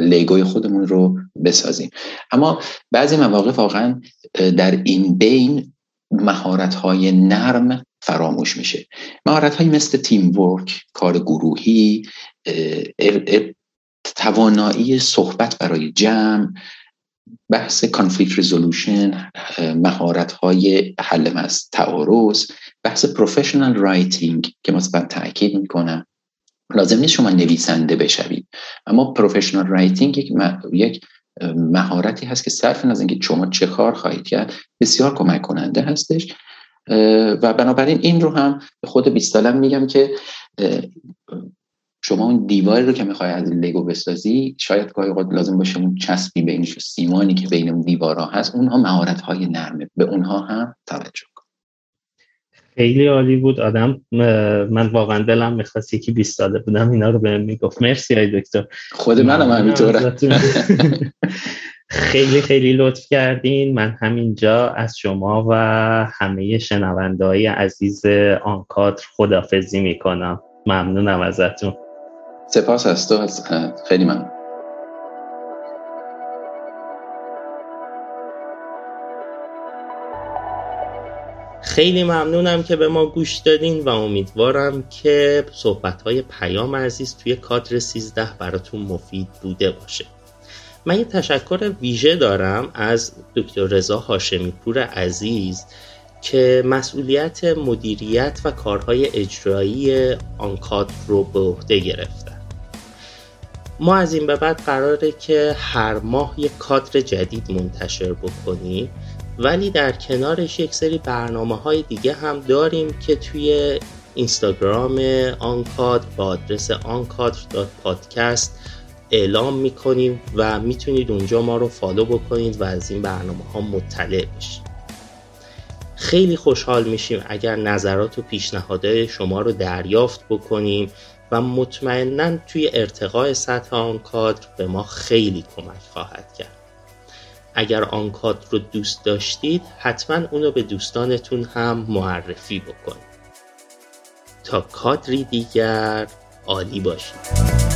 لیگوی خودمون رو بسازیم. اما بعضی مواقع واقعا در این بین مهارت‌های نرم فراموش میشه. مهارت‌های مثل تیم ورک، کار گروهی، توانایی صحبت برای جمع، بحث کانفلیکت رزولوشن، مهارت‌های حل از تعارض، بحث پروفشنال رایتینگ که مثلا تاکید میکنم لازم نیست شما نویسنده بشوید، اما پروفشنال رایتینگ یک مهارتی هست که صرف نظر از اینکه شما چه کار خواهید کرد بسیار کمک کننده هستش. و بنابراین این رو هم به خود 20 سالم میگم که شما اون دیواری رو که میخوای از لگو بسازی، شاید گاهی اوقات لازم باشه اون چسبی بینش و سیمانی که بین اون دیوارا هست، اونها مهارت‌های نرمه، به اونها هم توجه کن. خیلی عالی بود آدم، من واقعا دلم می‌خواست یکی 20 ساله بودم اینا رو بهم میگفت. مرسی آی دکتر. خود منم همینطوره. خیلی خیلی لطف کردین. من همینجا از شما و همه شنونده‌های عزیز آنکادر خداحافظی می‌کنم. ممنونم ازتون. سپاس از تو، خیلی ممنون. خیلی ممنونم که به ما گوش دادین و امیدوارم که صحبت‌های پیام عزیز توی کادر 13 براتون مفید بوده باشه. من یه تشکر ویژه دارم از دکتر رضا هاشمی پور عزیز که مسئولیت مدیریت و کارهای اجرایی آنکادر رو به عهده گرفتن. ما از این به بعد قراره که هر ماه یک کادر جدید منتشر بکنیم، ولی در کنارش یک سری برنامه‌های دیگه هم داریم که توی اینستاگرام آنکادر با آدرس ankadr.podcast اعلام می‌کنیم و می‌تونید اونجا ما رو فالو بکنید و از این برنامه‌ها مطلع بشید. خیلی خوشحال میشیم اگر نظرات و پیشنهادهای شما رو دریافت بکنیم و مطمئناً توی ارتقای سطح آنکادر به ما خیلی کمک خواهد کرد. اگر آنکادر رو دوست داشتید، حتماً اونو به دوستانتون هم معرفی بکنید. تا کادری دیگر، عالی باشید.